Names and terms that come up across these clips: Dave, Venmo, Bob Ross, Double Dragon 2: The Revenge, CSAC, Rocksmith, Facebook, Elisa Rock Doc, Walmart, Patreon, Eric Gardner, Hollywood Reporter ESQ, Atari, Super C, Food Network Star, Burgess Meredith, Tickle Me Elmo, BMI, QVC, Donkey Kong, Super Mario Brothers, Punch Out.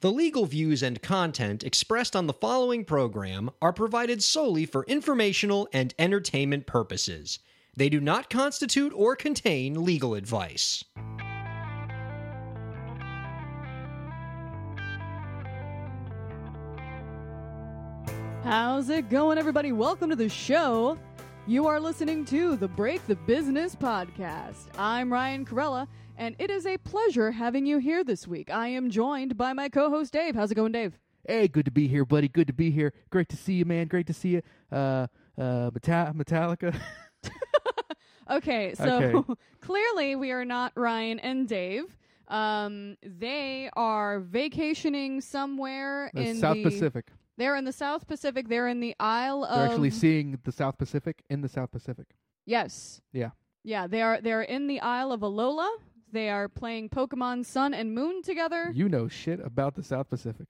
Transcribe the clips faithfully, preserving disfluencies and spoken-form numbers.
The legal views and content expressed on the following program are provided solely for informational and entertainment purposes. They do not constitute or contain legal advice. How's it going, everybody? Welcome to the show. You are listening to the Break the Business Podcast. I'm Ryan Carella, and it is a pleasure having you here this week. I am joined by my co-host, Dave. How's it going, Dave? Hey, good to be here, buddy. Good to be here. Great to see you, man. Great to see you. Uh, uh, Meta- Metallica. Okay, so okay. Clearly we are not Ryan and Dave. Um, they are vacationing somewhere the in South the... South Pacific. They're in the South Pacific. They're in the Isle of... They're actually seeing the South Pacific in the South Pacific. Yes. Yeah. Yeah, they are They are in the Isle of Alola. They are playing Pokemon Sun and Moon together. You know shit about the South Pacific.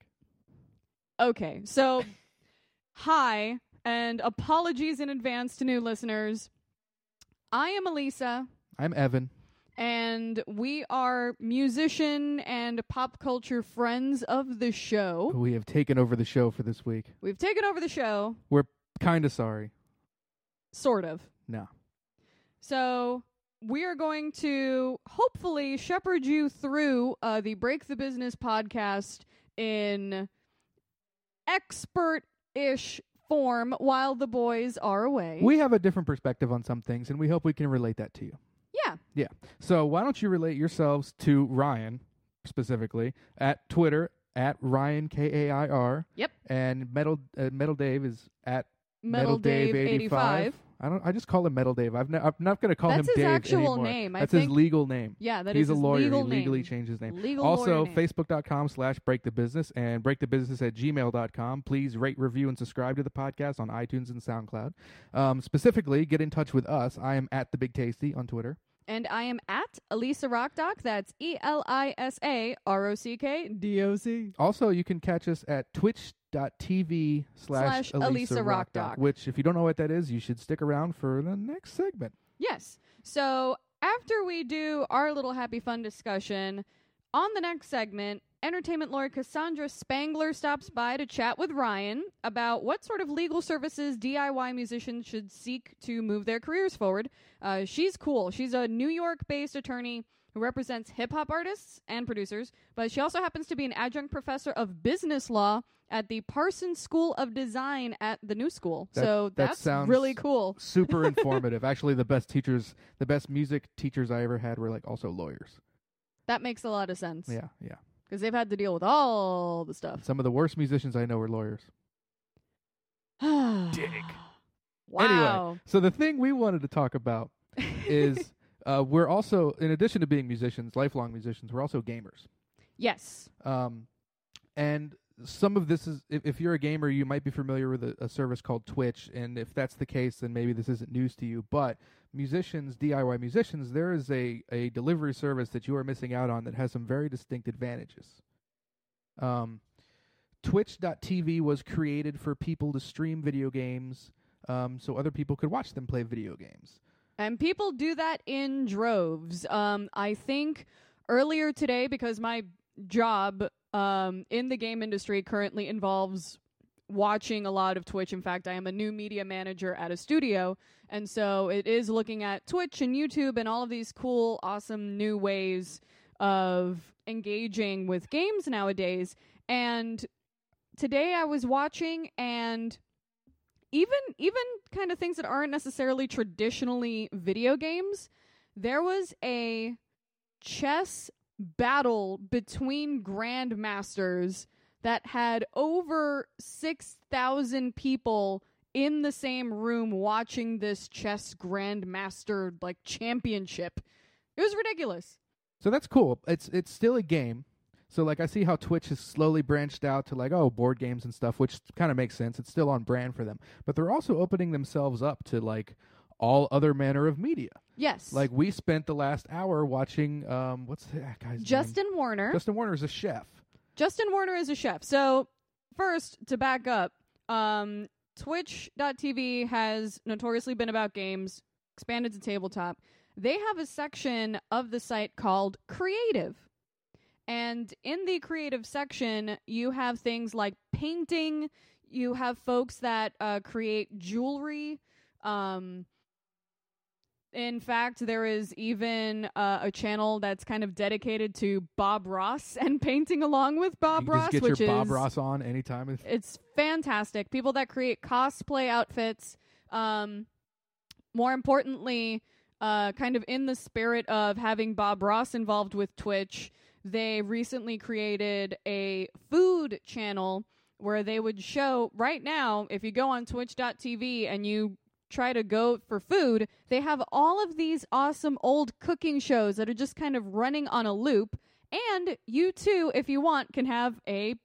Okay, so hi, and apologies in advance to new listeners. I am Elisa. I'm Evan. And we are musician and pop culture friends of the show. We have taken over the show for this week. We've taken over the show. We're kind of sorry. Sort of. No. So we are going to hopefully shepherd you through uh, the Break the Business podcast in expert-ish form while the boys are away. We have a different perspective on some things, and we hope we can relate that to you. Yeah. Yeah. So why don't you relate yourselves to Ryan specifically at Twitter at Ryan K A I R. Yep. And Metal uh, Metal Dave is at Metal, Metal Dave eighty-five. I don't. I just call him Metal Dave. I've no, I'm not going to call That's him Dave anymore. That's his actual name. I That's think his legal name. Yeah, that He's is his lawyer. legal He name. legally changed his name. Legal also, facebook dot com slash break the business and breakthebusiness at gmail dot com. Please rate, review, and subscribe to the podcast on iTunes and SoundCloud. Um, specifically, get in touch with us. I am at The Big Tasty on Twitter. And I am at Elisa Rock Doc. That's E L I S A R O C K D O C. Also, you can catch us at twitch dot t v slash Elisa Rock Doc, which, if you don't know what that is, you should stick around for the next segment. Yes. So after we do our little happy fun discussion, on the next segment, entertainment lawyer Cassandra Spangler stops by to chat with Ryan about what sort of legal services D I Y musicians should seek to move their careers forward. Uh, she's cool. She's a New York-based attorney who represents hip-hop artists and producers, but she also happens to be an adjunct professor of business law at the Parsons School of Design at the New School. That, so that that's sounds really cool. Super informative. Actually, the best teachers, the best music teachers I ever had were like also lawyers. That makes a lot of sense. Yeah, yeah. Because they've had to deal with all the stuff. Some of the worst musicians I know are lawyers. Dig. Wow. Anyway, so the thing we wanted to talk about is uh, we're also, in addition to being musicians, lifelong musicians, we're also gamers. Yes. Um, and some of this is, if, if you're a gamer, you might be familiar with a, a service called Twitch. And if that's the case, then maybe this isn't news to you. But musicians, D I Y musicians, there is a, a delivery service that you are missing out on that has some very distinct advantages. Um, twitch dot t v was created for people to stream video games um, so other people could watch them play video games. And people do that in droves. Um, I think earlier today, because my job um, in the game industry currently involves watching a lot of Twitch. In fact, I am a new media manager at a studio, and so it is looking at Twitch and YouTube and all of these cool, awesome new ways of engaging with games nowadays. And today I was watching, and even even kind of things that aren't necessarily traditionally video games, there was a chess battle between grandmasters that had over six thousand people in the same room watching this chess grandmaster like championship. It was ridiculous. So that's cool. It's it's still a game. So like I see how Twitch has slowly branched out to like oh board games and stuff, which kind of makes sense. It's still on brand for them. But they're also opening themselves up to like all other manner of media. Yes. Like we spent the last hour watching um what's that guy's name? Justin Warner. Justin Warner is a chef. Justin Warner is a chef. So first, to back up, um, twitch dot t v has notoriously been about games, expanded to tabletop. They have a section of the site called Creative. And in the creative section, you have things like painting. You have folks that uh, create jewelry. Um, in fact, there is even uh, a channel that's kind of dedicated to Bob Ross and painting along with Bob you Ross. Just get which your is, Bob Ross on anytime. If- it's fantastic. People that create cosplay outfits. Um, more importantly, uh, kind of in the spirit of having Bob Ross involved with Twitch, they recently created a food channel where they would show right now, if you go on twitch dot t v and you try to go for food, they have all of these awesome old cooking shows that are just kind of running on a loop. And you too, if you want, can have a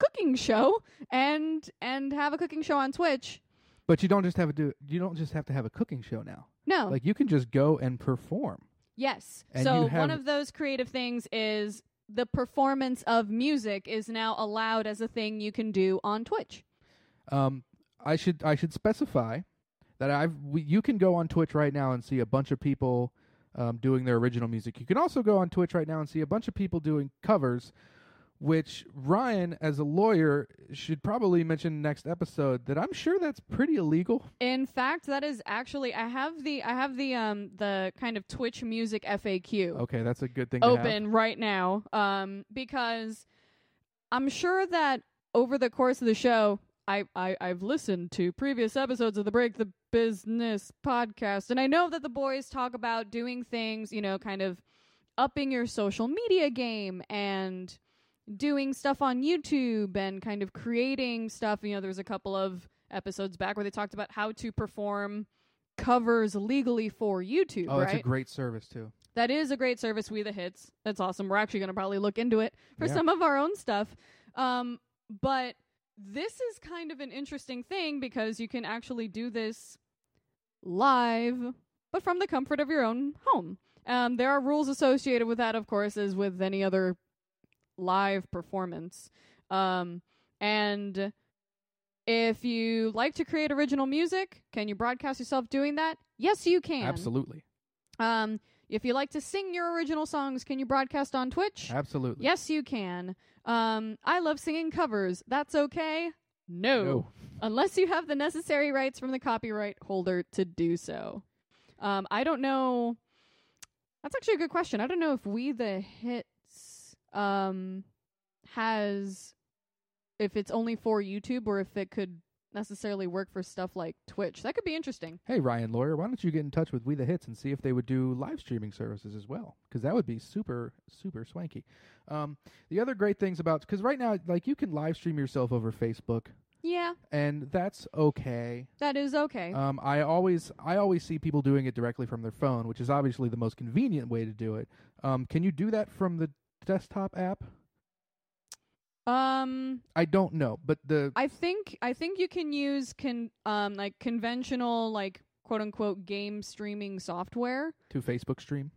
cooking show and and have a cooking show on Twitch. But you don't just have to do you don't just have to have a cooking show now. No. Like you can just go and perform. Yes. And so have... one of those creative things is the performance of music is now allowed as a thing you can do on Twitch. Um, I should I should specify that I've we, you can go on Twitch right now and see a bunch of people um, doing their original music. You can also go on Twitch right now and see a bunch of people doing covers, which Ryan, as a lawyer, should probably mention next episode that I'm sure that's pretty illegal. In fact, that is actually I have the I have the um the kind of Twitch music F A Q. Okay, that's a good thing. Open to have. Right now, um, because I'm sure that over the course of the show, I, I I've listened to previous episodes of the Break the Business podcast, and I know that the boys talk about doing things, you know, kind of upping your social media game and doing stuff on YouTube and kind of creating stuff. You know, there was a couple of episodes back where they talked about how to perform covers legally for YouTube. Oh, right? That's a great service, too. That is a great service, We the Hits. That's awesome. We're actually going to probably look into it for yeah. some of our own stuff. Um, but this is kind of an interesting thing because you can actually do this live, but from the comfort of your own home. Um, there are rules associated with that, of course, as with any other live performance. Um, and if you like to create original music, can you broadcast yourself doing that? Yes, you can. Absolutely. Um, if you like to sing your original songs, can you broadcast on Twitch? Absolutely. Yes, you can. Um, I love singing covers. That's okay. No. no. Unless you have the necessary rights from the copyright holder to do so. Um, I don't know. That's actually a good question. I don't know if We the Hit Um, has if it's only for YouTube or if it could necessarily work for stuff like Twitch. That could be interesting. Hey, Ryan Lawyer, why don't you get in touch with We the Hits and see if they would do live streaming services as well? Because that would be super, super swanky. Um, the other great things about, because right now, like, you can live stream yourself over Facebook. Yeah. And that's okay. That is okay. Um, I always I always see people doing it directly from their phone, which is obviously the most convenient way to do it. Um, can you do that from the desktop app? Um, I don't know, but the I think I think you can use con um like conventional like quote unquote game streaming software to Facebook stream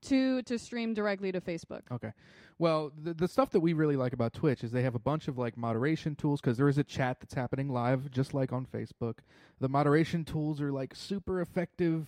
to to stream directly to Facebook. Okay, well the the stuff that we really like about Twitch is they have a bunch of like moderation tools because there is a chat that's happening live just like on Facebook. The moderation tools are like super effective.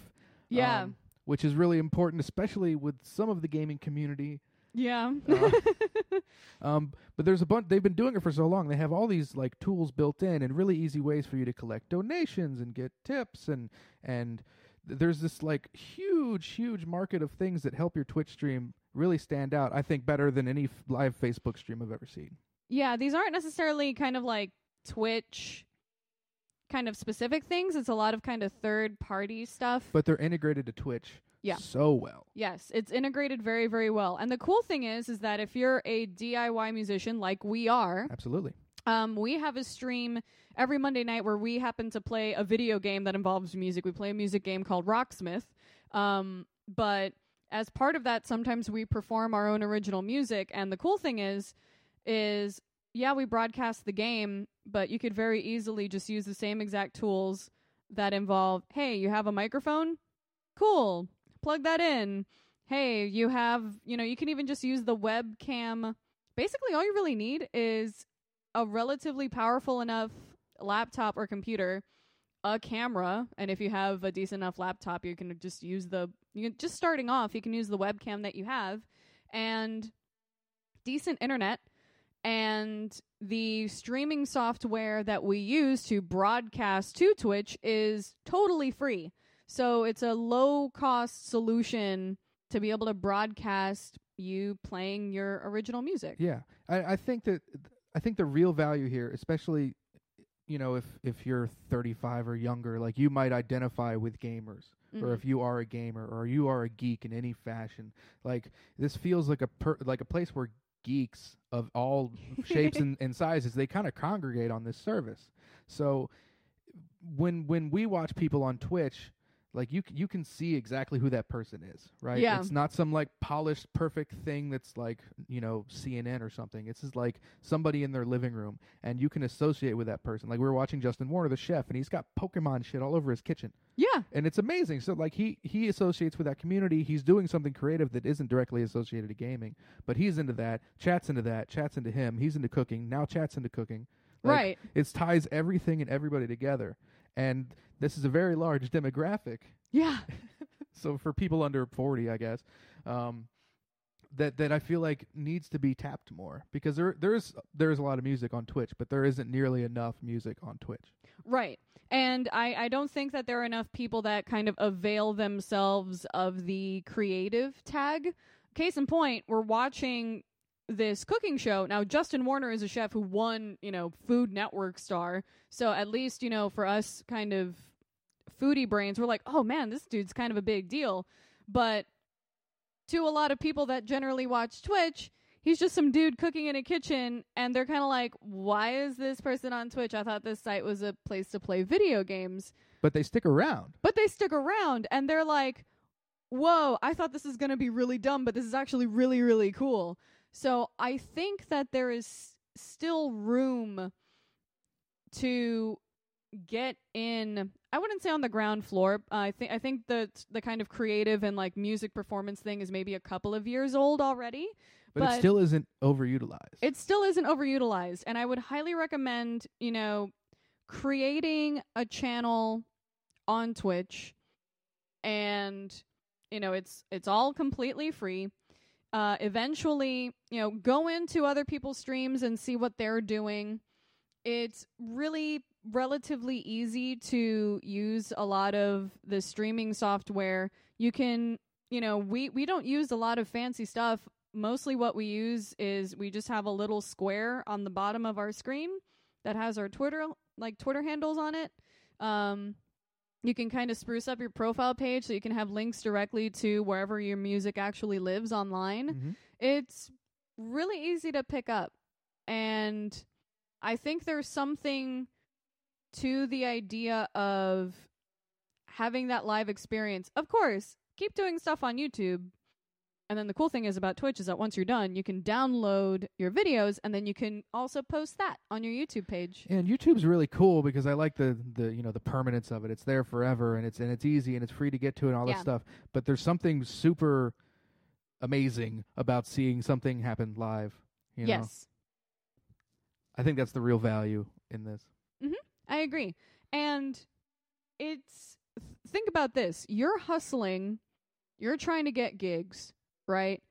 Yeah, um, which is really important, especially with some of the gaming community. Yeah. uh, um, but there's a bunch, they've been doing it for so long. They have all these like tools built in and really easy ways for you to collect donations and get tips. And, and th- there's this like huge, huge market of things that help your Twitch stream really stand out, I think, better than any f- live Facebook stream I've ever seen. Yeah. These aren't necessarily kind of like Twitch kind of specific things. It's a lot of kind of third party stuff. But they're integrated to Twitch. Yeah. So well. Yes, it's integrated very, very well. And the cool thing is, is that if you're a D I Y musician like we are, absolutely, um, we have a stream every Monday night where we happen to play a video game that involves music. We play a music game called Rocksmith. Um, but as part of that, sometimes we perform our own original music. And the cool thing is, is yeah, we broadcast the game, but you could very easily just use the same exact tools that involve, hey, you have a microphone? Cool. Plug that in. Hey, you have, you know, you can even just use the webcam. Basically, all you really need is a relatively powerful enough laptop or computer, a camera, and if you have a decent enough laptop, you can just use the, you can, just starting off, you can use the webcam that you have, and decent internet and the streaming software that we use to broadcast to Twitch is totally free. So it's a low-cost solution to be able to broadcast you playing your original music. Yeah. I, I think that I think the real value here, especially, you know, if, if you're thirty-five or younger, like you might identify with gamers. Mm-hmm. Or if you are a gamer or you are a geek in any fashion, like this feels like a per, like a place where geeks of all shapes and, and sizes, they kind of congregate on this service. So when when we watch people on Twitch, like you you can see exactly who that person is, right? Yeah. It's not some like polished perfect thing that's like, you know, C N N or something. It's just like somebody in their living room and you can associate with that person. Like we were watching Justin Warner, the chef, and he's got Pokemon shit all over his kitchen. Yeah. And it's amazing. So like he he associates with that community. He's doing something creative that isn't directly associated to gaming, but he's into that, chat's into that, chat's into him, he's into cooking, now chat's into cooking. Like, right. It ties everything and everybody together. And this is a very large demographic. Yeah. So for people under forty, I guess, um, that that I feel like needs to be tapped more because there there is there is a lot of music on Twitch, but there isn't nearly enough music on Twitch. Right. And I, I don't think that there are enough people that kind of avail themselves of the creative tag. Case in point, we're watching this cooking show. Now, Justin Warner is a chef who won, you know, Food Network Star. So at least, you know, for us kind of foodie brains, we're like, oh man, this dude's kind of a big deal. But to a lot of people that generally watch Twitch, he's just some dude cooking in a kitchen. And they're kind of like, why is this person on Twitch? I thought this site was a place to play video games. But they stick around. But they stick around. And they're like, whoa, I thought this is going to be really dumb, but this is actually really, really cool. So I think that there is still room to get in. I wouldn't say on the ground floor. Uh, I think I think the the kind of creative and like music performance thing is maybe a couple of years old already. But, but it still isn't overutilized. It still isn't overutilized, and I would highly recommend, you know, creating a channel on Twitch, and you know it's it's all completely free. Uh, eventually, you know, go into other people's streams and see what they're doing. It's really relatively easy to use a lot of the streaming software. You can, you know, we, we don't use a lot of fancy stuff. Mostly what we use is we just have a little square on the bottom of our screen that has our Twitter, like Twitter handles on it. Um, You can kind of spruce up your profile page so you can have links directly to wherever your music actually lives online. Mm-hmm. It's really easy to pick up. And I think there's something to the idea of having that live experience. Of course, keep doing stuff on YouTube. And then the cool thing is about Twitch is that once you're done, you can download your videos and then you can also post that on your YouTube page. And YouTube's really cool because I like the, the you know, the permanence of it. It's there forever and it's and it's easy and it's free to get to and all yeah. that stuff. But there's something super amazing about seeing something happen live. You know? Yes. I think that's the real value in this. Mm-hmm. I agree. And it's th- think about this. You're hustling. You're trying to get gigs. Right?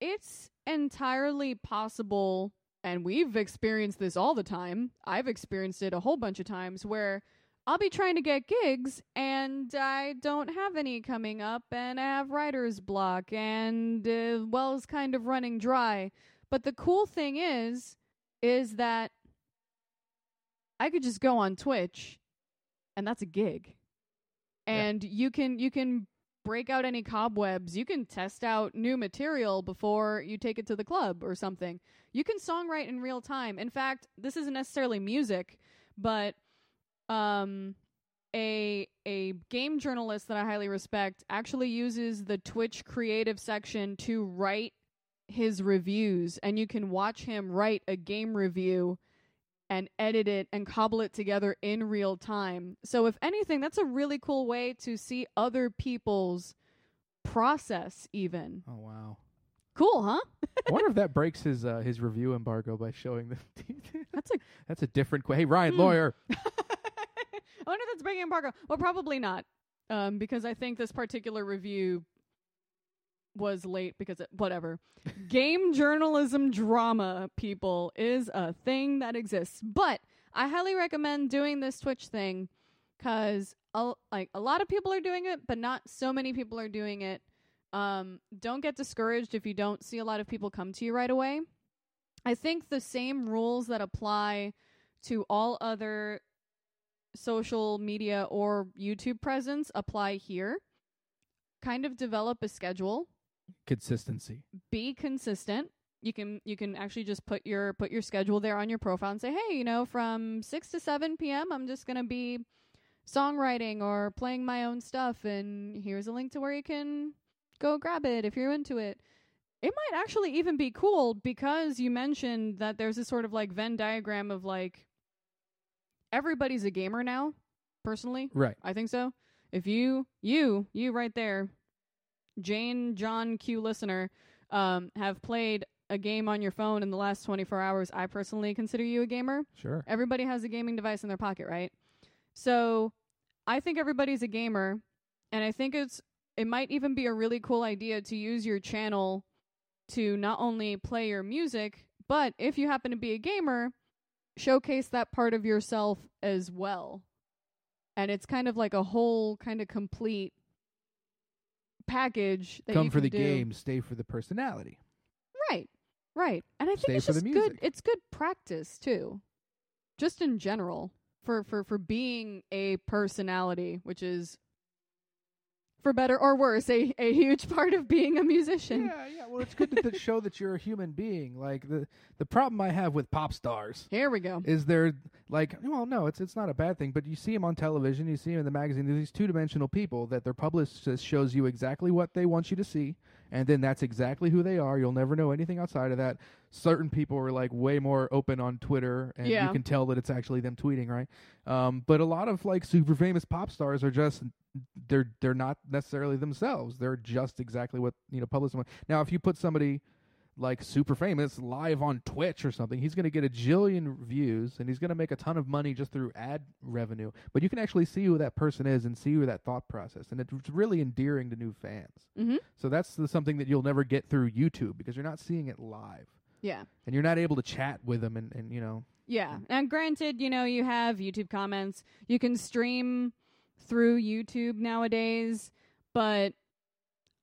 It's entirely possible, and we've experienced this all the time. I've experienced it a whole bunch of times where I'll be trying to get gigs and I don't have any coming up and I have writer's block and uh, well's kind of running dry. But the cool thing is, is that I could just go on Twitch and that's a gig. And yeah. you can, you can break out any cobwebs. You can test out new material before you take it to the club or something. You can songwrite in real time. In fact, this isn't necessarily music, but um, a a game journalist that I highly respect actually uses the Twitch creative section to write his reviews, and you can watch him write a game review and edit it and cobble it together in real time. So if anything, that's a really cool way to see other people's process even. Oh, wow. Cool, huh? I wonder if that breaks his uh, his review embargo by showing the That's a That's a different... Qu- hey, Ryan, hmm. lawyer. I wonder if that's breaking embargo. Well, probably not, um, because I think this particular review was late because it, whatever. Game journalism drama, people, is a thing that exists. But I highly recommend doing this Twitch thing because a, like, a lot of people are doing it, but not so many people are doing it. Um, don't get discouraged if you don't see a lot of people come to you right away. I think the same rules that apply to all other social media or YouTube presence apply here. Kind of develop a schedule. Consistency. Be consistent. You can you can actually just put your put your schedule there on your profile and say, hey, you know, from six to seven p.m. I'm just going to be songwriting or playing my own stuff, and here's a link to where you can go grab it if you're into it. It might actually even be cool because you mentioned that there's a sort of like Venn diagram of like everybody's a gamer now, personally. Right. I think so. If you, you, you right there, Jane, John, Q listener, um, have played a game on your phone in the last twenty-four hours, I personally consider you a gamer. Sure. Everybody has a gaming device in their pocket, right? So I think everybody's a gamer, and I think it's it might even be a really cool idea to use your channel to not only play your music, but if you happen to be a gamer, showcase that part of yourself as well. And it's kind of like a whole kind of complete package that Come you can do. Come for the do. game, stay for the personality. Right, right. And I think stay it's just good. It's good practice, too, just in general, for, for, for being a personality, which is, for better or worse, a, a huge part of being a musician. Yeah, yeah. Well, it's good to th- show that you're a human being. Like, the the problem I have with pop stars... Here we go. ...is they're, like, well, no, it's it's not a bad thing, but you see them on television, you see them in the magazine, they're these two-dimensional people that their publicist shows you exactly what they want you to see, and then that's exactly who they are. You'll never know anything outside of that. Certain people are, like, way more open on Twitter, and yeah. you can tell that it's actually them tweeting, right? Um, but a lot of, like, super famous pop stars are just... They're they're not necessarily themselves. They're just exactly what, you know, publicists want. Now, if you put somebody like super famous live on Twitch or something, he's going to get a jillion views and he's going to make a ton of money just through ad revenue. But you can actually see who that person is and see who that thought process. And it's really endearing to new fans. Mm-hmm. So that's the, something that you'll never get through YouTube because you're not seeing it live. Yeah. And you're not able to chat with them and, and you know. Yeah. And granted, you know, you have YouTube comments. You can stream through YouTube nowadays, but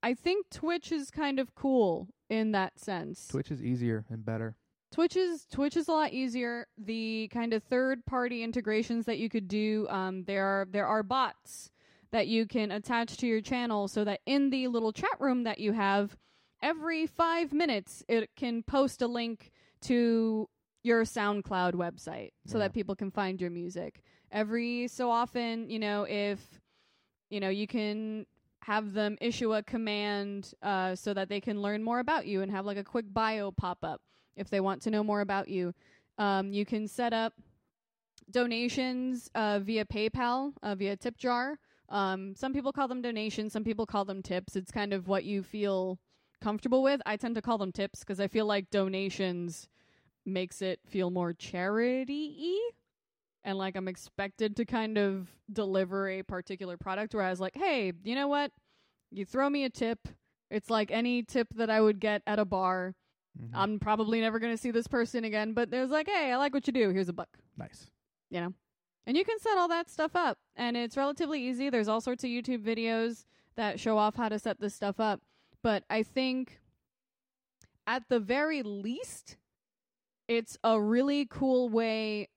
I think Twitch is kind of cool in that sense. Twitch is easier and better. Twitch is Twitch is a lot easier. The kind of third-party integrations that you could do, um, there are there are bots that you can attach to your channel so that in the little chat room that you have, every five minutes it can post a link to your SoundCloud website so yeah. that people can find your music. Every so often, you know, if, you know, you can have them issue a command uh, so that they can learn more about you and have like a quick bio pop up if they want to know more about you. Um, you can set up donations uh, via PayPal, uh, via tip jar. Um, some people call them donations. Some people call them tips. It's kind of what you feel comfortable with. I tend to call them tips because I feel like donations makes it feel more charity-y. And, like, I'm expected to kind of deliver a particular product, whereas, like, hey, you know what? You throw me a tip. It's like any tip that I would get at a bar. Mm-hmm. I'm probably never going to see this person again, but there's like, hey, I like what you do. Here's a buck. Nice. You know? And you can set all that stuff up, and it's relatively easy. There's all sorts of YouTube videos that show off how to set this stuff up. But I think at the very least, it's a really cool way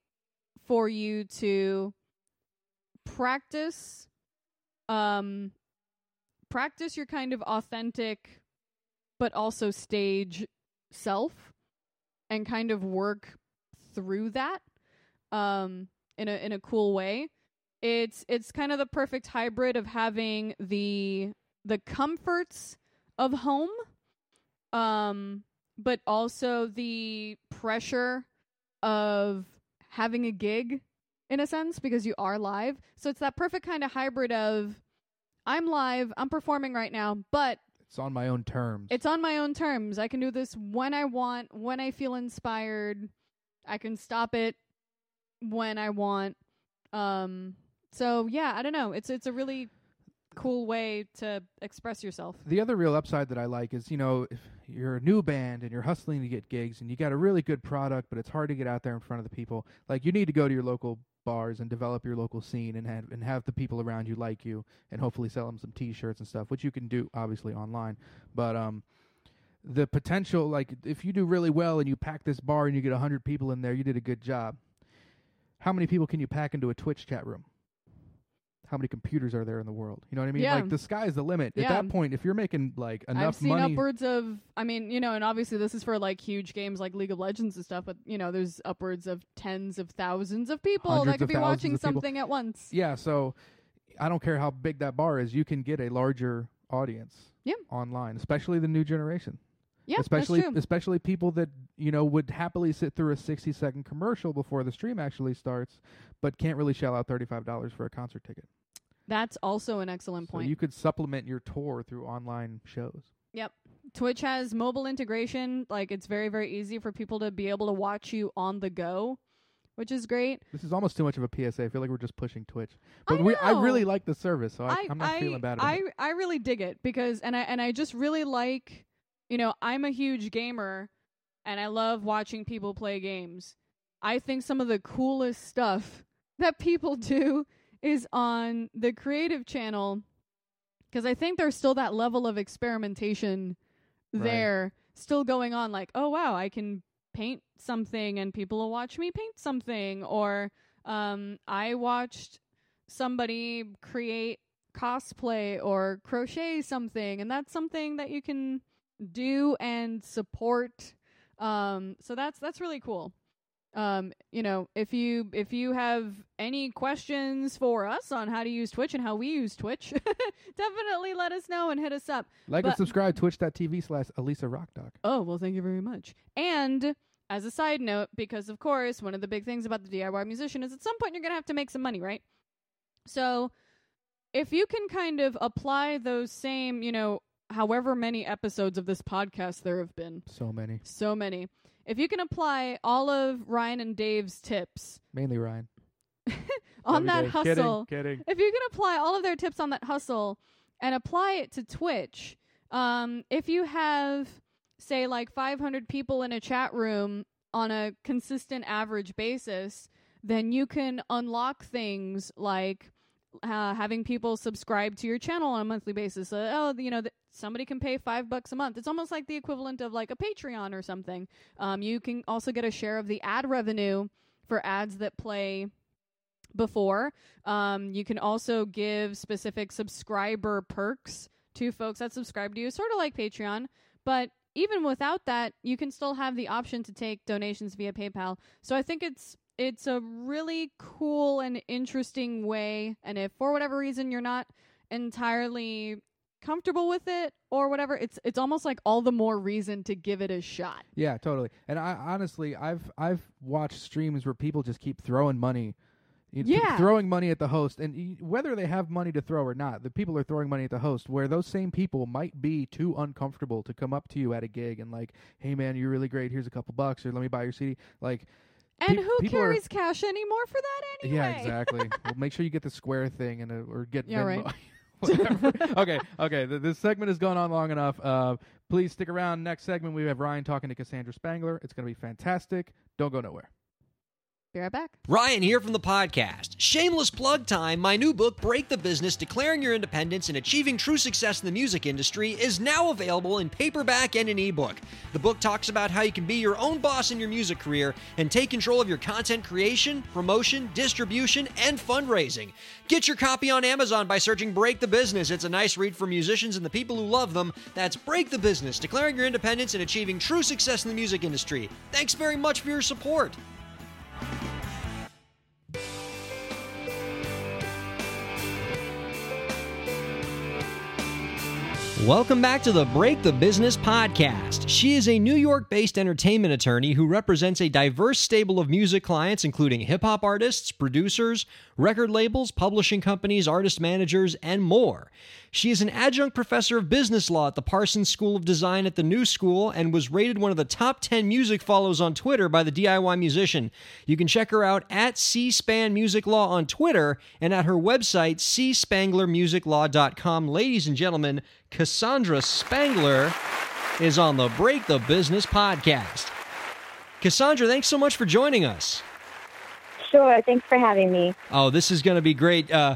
for you to practice um, practice your kind of authentic but also stage self and kind of work through that um, in a in a cool way. It's it's kind of the perfect hybrid of having the the comforts of home um, but also the pressure of having a gig, in a sense, because you are live. So it's that perfect kind of hybrid of, I'm live, I'm performing right now, but... It's on my own terms. It's on my own terms. I can do this when I want, when I feel inspired. I can stop it when I want. Um, so, yeah, I don't know. It's it's a really cool way to express yourself. The other real upside that I like is, you know, if you're a new band and you're hustling to get gigs and you got a really good product, but it's hard to get out there in front of the people, like, you need to go to your local bars and develop your local scene and have, and have the people around you like you and hopefully sell them some T-shirts and stuff, which you can do, obviously, online. But um, the potential, like, if you do really well and you pack this bar and you get one hundred people in there, you did a good job. How many people can you pack into a Twitch chat room? How many computers are there in the world? You know what I mean? Yeah. Like, the sky's the limit. Yeah. At that point, if you're making, like, enough money... I've seen money upwards of... I mean, you know, and obviously this is for, like, huge games like League of Legends and stuff, but, you know, there's upwards of tens of thousands of people that could be watching something at once. Yeah, so I don't care how big that bar is. You can get a larger audience yeah. online, especially the new generation. Yeah, especially, that's true. Especially people that, you know, would happily sit through a sixty-second commercial before the stream actually starts, but can't really shell out thirty-five dollars for a concert ticket. That's also an excellent point. So you could supplement your tour through online shows. Yep. Twitch has mobile integration. Like, it's very, very easy for people to be able to watch you on the go, which is great. This is almost too much of a P S A. I feel like we're just pushing Twitch. But I, we, I really like the service, so I, I, I'm not I, feeling bad about I, it. I really dig it because, and I and I just really like... You know, I'm a huge gamer, and I love watching people play games. I think some of the coolest stuff that people do is on the creative channel, because I think there's still that level of experimentation right. there still going on. Like, oh, wow, I can paint something, and people will watch me paint something. Or um, I watched somebody create cosplay or crochet something, and that's something that you can... do and support. Um, so that's that's really cool. Um, you know, if you if you have any questions for us on how to use Twitch and how we use Twitch, definitely let us know and hit us up. Like but, and subscribe, twitch.tv slash Elisa Rock Doc. Oh, well, thank you very much. And as a side note, because, of course, one of the big things about the D I Y musician is at some point you're going to have to make some money, right? So if you can kind of apply those same, you know, however many episodes of this podcast there have been. So many. So many. If you can apply all of Ryan and Dave's tips. Mainly Ryan. on that Dave. hustle. Kidding, kidding. If you can apply all of their tips on that hustle and apply it to Twitch, um, if you have, say, like five hundred people in a chat room on a consistent average basis, then you can unlock things like uh, having people subscribe to your channel on a monthly basis. So, oh, you know... Th- Somebody can pay five bucks a month. It's almost like the equivalent of like a Patreon or something. Um, you can also get a share of the ad revenue for ads that play before. Um, you can also give specific subscriber perks to folks that subscribe to you, sort of like Patreon. But even without that, you can still have the option to take donations via PayPal. So I think it's it's a really cool and interesting way. And if for whatever reason you're not entirely... comfortable with it or whatever, it's it's almost like all the more reason to give it a shot. Yeah, totally. And I honestly I've I've watched streams where people just keep throwing money yeah. throwing money at the host, and whether they have money to throw or not, the people are throwing money at the host, where those same people might be too uncomfortable to come up to you at a gig and like, "Hey man, you're really great. Here's a couple bucks," or "Let me buy your C D." Like, and Pe- who carries are... cash anymore for that anyway? Yeah, exactly. Well, make sure you get the Square thing and uh, or get yeah, Venmo. Right. okay, okay. Th- this segment has gone on long enough. Uh, please stick around. Next segment, we have Ryan talking to Cassandra Spangler. It's going to be fantastic. Don't go nowhere. Be right back. Ryan here from the podcast. Shameless plug time. My new book, Break the Business, Declaring Your Independence and Achieving True Success in the Music Industry, is now available in paperback and an ebook. The book talks about how you can be your own boss in your music career and take control of your content creation, promotion, distribution, and fundraising. Get your copy on Amazon by searching Break the Business. It's a nice read for musicians and the people who love them. That's Break the Business, Declaring Your Independence and Achieving True Success in the Music Industry. Thanks very much for your support. Welcome back to the Break the Business Podcast. She is a New York-based entertainment attorney who represents a diverse stable of music clients, including hip-hop artists, producers, record labels, publishing companies, artist managers, and more. She is an adjunct professor of business law at the Parsons School of Design at the New School and was rated one of the top ten music follows on Twitter by the D I Y Musician. You can check her out at C-Span Music Law on Twitter and at her website, c spangler music law dot com. Ladies and gentlemen, Cassandra Spangler is on the Break the Business Podcast. Cassandra, thanks so much for joining us. Sure, thanks for having me. Oh, this is going to be great. Uh,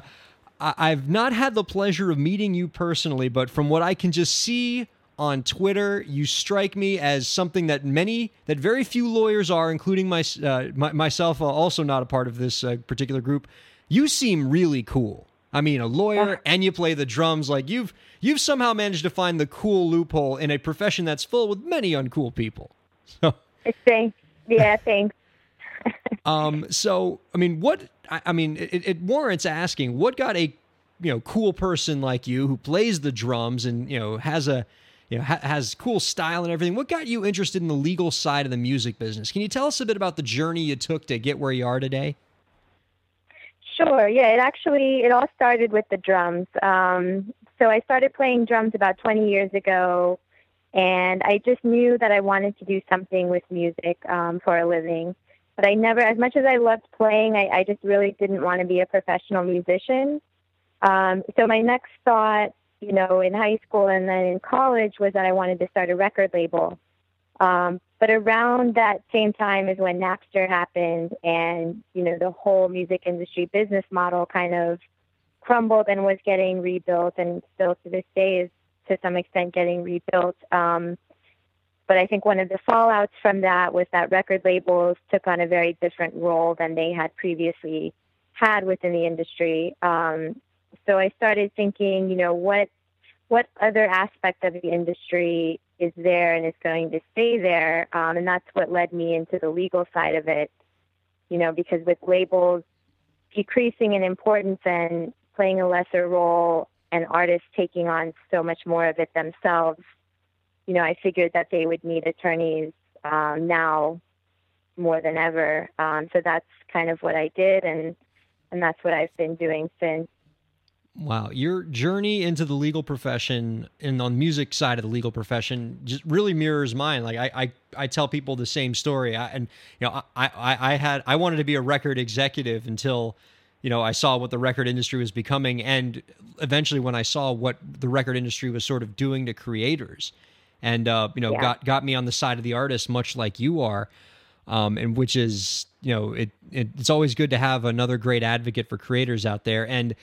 I- I've not had the pleasure of meeting you personally, but from what I can just see on Twitter, you strike me as something that many, that very few lawyers are, including my, uh, my, myself, uh, also not a part of this uh, particular group. You seem really cool. I mean, a lawyer, and you play the drums. Like you've you've somehow managed to find the cool loophole in a profession that's full with many uncool people. So. Thanks. Yeah, thanks. um, so, I mean, what, I, I mean, it, it warrants asking, what got a, you know, cool person like you who plays the drums and, you know, has a, you know, ha- has cool style and everything. What got you interested in the legal side of the music business? Can you tell us a bit about the journey you took to get where you are today? Sure. Yeah, it actually, it all started with the drums. Um, so I started playing drums about twenty years ago. And I just knew that I wanted to do something with music um, for a living. But I never, as much as I loved playing, I, I just really didn't want to be a professional musician. Um, so my next thought, you know, in high school and then in college was that I wanted to start a record label. Um, but around that same time is when Napster happened and, you know, the whole music industry business model kind of crumbled and was getting rebuilt and still to this day is, to some extent, getting rebuilt. Um, but I think one of the fallouts from that was that record labels took on a very different role than they had previously had within the industry. Um, so I started thinking, you know, what what other aspect of the industry is there and is going to stay there? Um, and that's what led me into the legal side of it, you know, because with labels decreasing in importance and playing a lesser role, and artists taking on so much more of it themselves, you know, I figured that they would need attorneys um, now more than ever. Um, so that's kind of what I did, and and that's what I've been doing since. Wow, your journey into the legal profession and on the music side of the legal profession just really mirrors mine. Like I, I, I tell people the same story. I, and you know, I, I, I had I wanted to be a record executive until. You know, I saw what the record industry was becoming, and eventually when I saw what the record industry was sort of doing to creators and, uh, you know, yeah. got got me on the side of the artist, much like you are, um, and which is, you know, it, it it's always good to have another great advocate for creators out there. And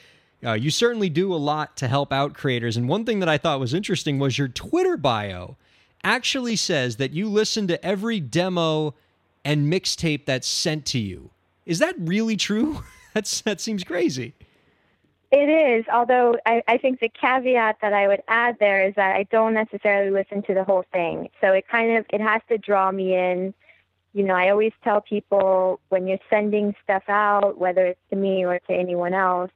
uh, you certainly do a lot to help out creators. And one thing that I thought was interesting was your Twitter bio actually says that you listen to every demo and mixtape that's sent to you. Is that really true? That's, that seems crazy. It is, although I, I think the caveat that I would add there is that I don't necessarily listen to the whole thing. So it kind of, it has to draw me in. You know, I always tell people when you're sending stuff out, whether it's to me or to anyone else,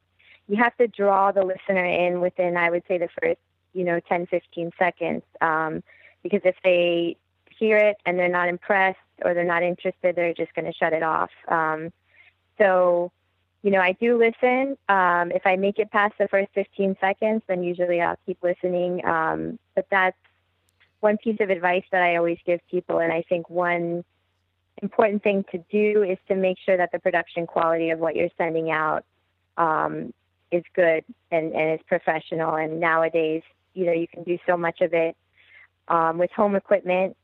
you have to draw the listener in within, I would say, the first, you know, ten, fifteen seconds. Um, because if they hear it and they're not impressed or they're not interested, they're just going to shut it off. Um, so... You know, I do listen. Um, if I make it past the first fifteen seconds, then usually I'll keep listening. Um, but that's one piece of advice that I always give people. And I think one important thing to do is to make sure that the production quality of what you're sending out um, is good and, and is professional. And nowadays, you know, you can do so much of it um, with home equipment.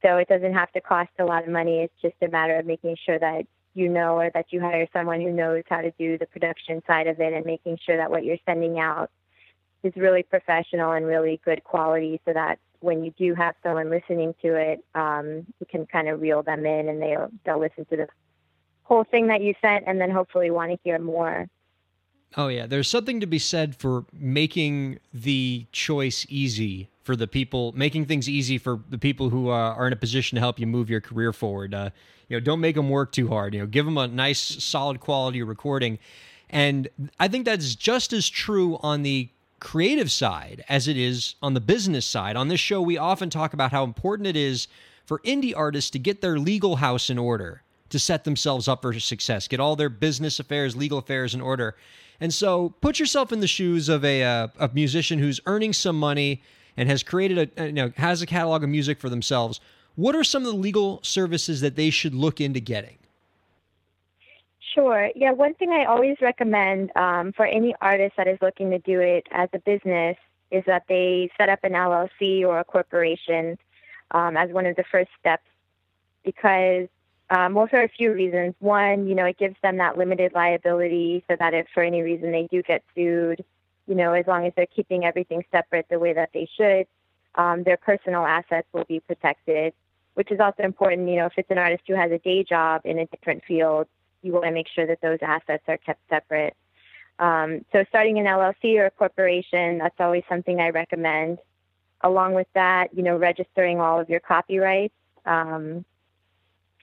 So it doesn't have to cost a lot of money. It's just a matter of making sure that you know, or that you hire someone who knows how to do the production side of it and making sure that what you're sending out is really professional and really good quality so that when you do have someone listening to it, um, you can kind of reel them in and they'll, they'll listen to the whole thing that you sent and then hopefully want to hear more. Oh, yeah. There's something to be said for making the choice easy for the people, making things easy for the people who uh, are in a position to help you move your career forward. Uh, you know, don't make them work too hard. You know, give them a nice, solid quality recording. And I think that's just as true on the creative side as it is on the business side. On this show, we often talk about how important it is for indie artists to get their legal house in order, to set themselves up for success, get all their business affairs, legal affairs in order. And so put yourself in the shoes of a, uh, a musician who's earning some money and has created a, you know, has a catalog of music for themselves. What are some of the legal services that they should look into getting? Sure. Yeah. One thing I always recommend um, for any artist that is looking to do it as a business is that they set up an L L C or a corporation um, as one of the first steps, because um, well, for a few reasons. One, you know, it gives them that limited liability so that if for any reason they do get sued, you know, as long as they're keeping everything separate the way that they should, um, their personal assets will be protected, which is also important. You know, if it's an artist who has a day job in a different field, you want to make sure that those assets are kept separate. Um, so starting an L L C or a corporation, that's always something I recommend. Along with that, you know, registering all of your copyrights um,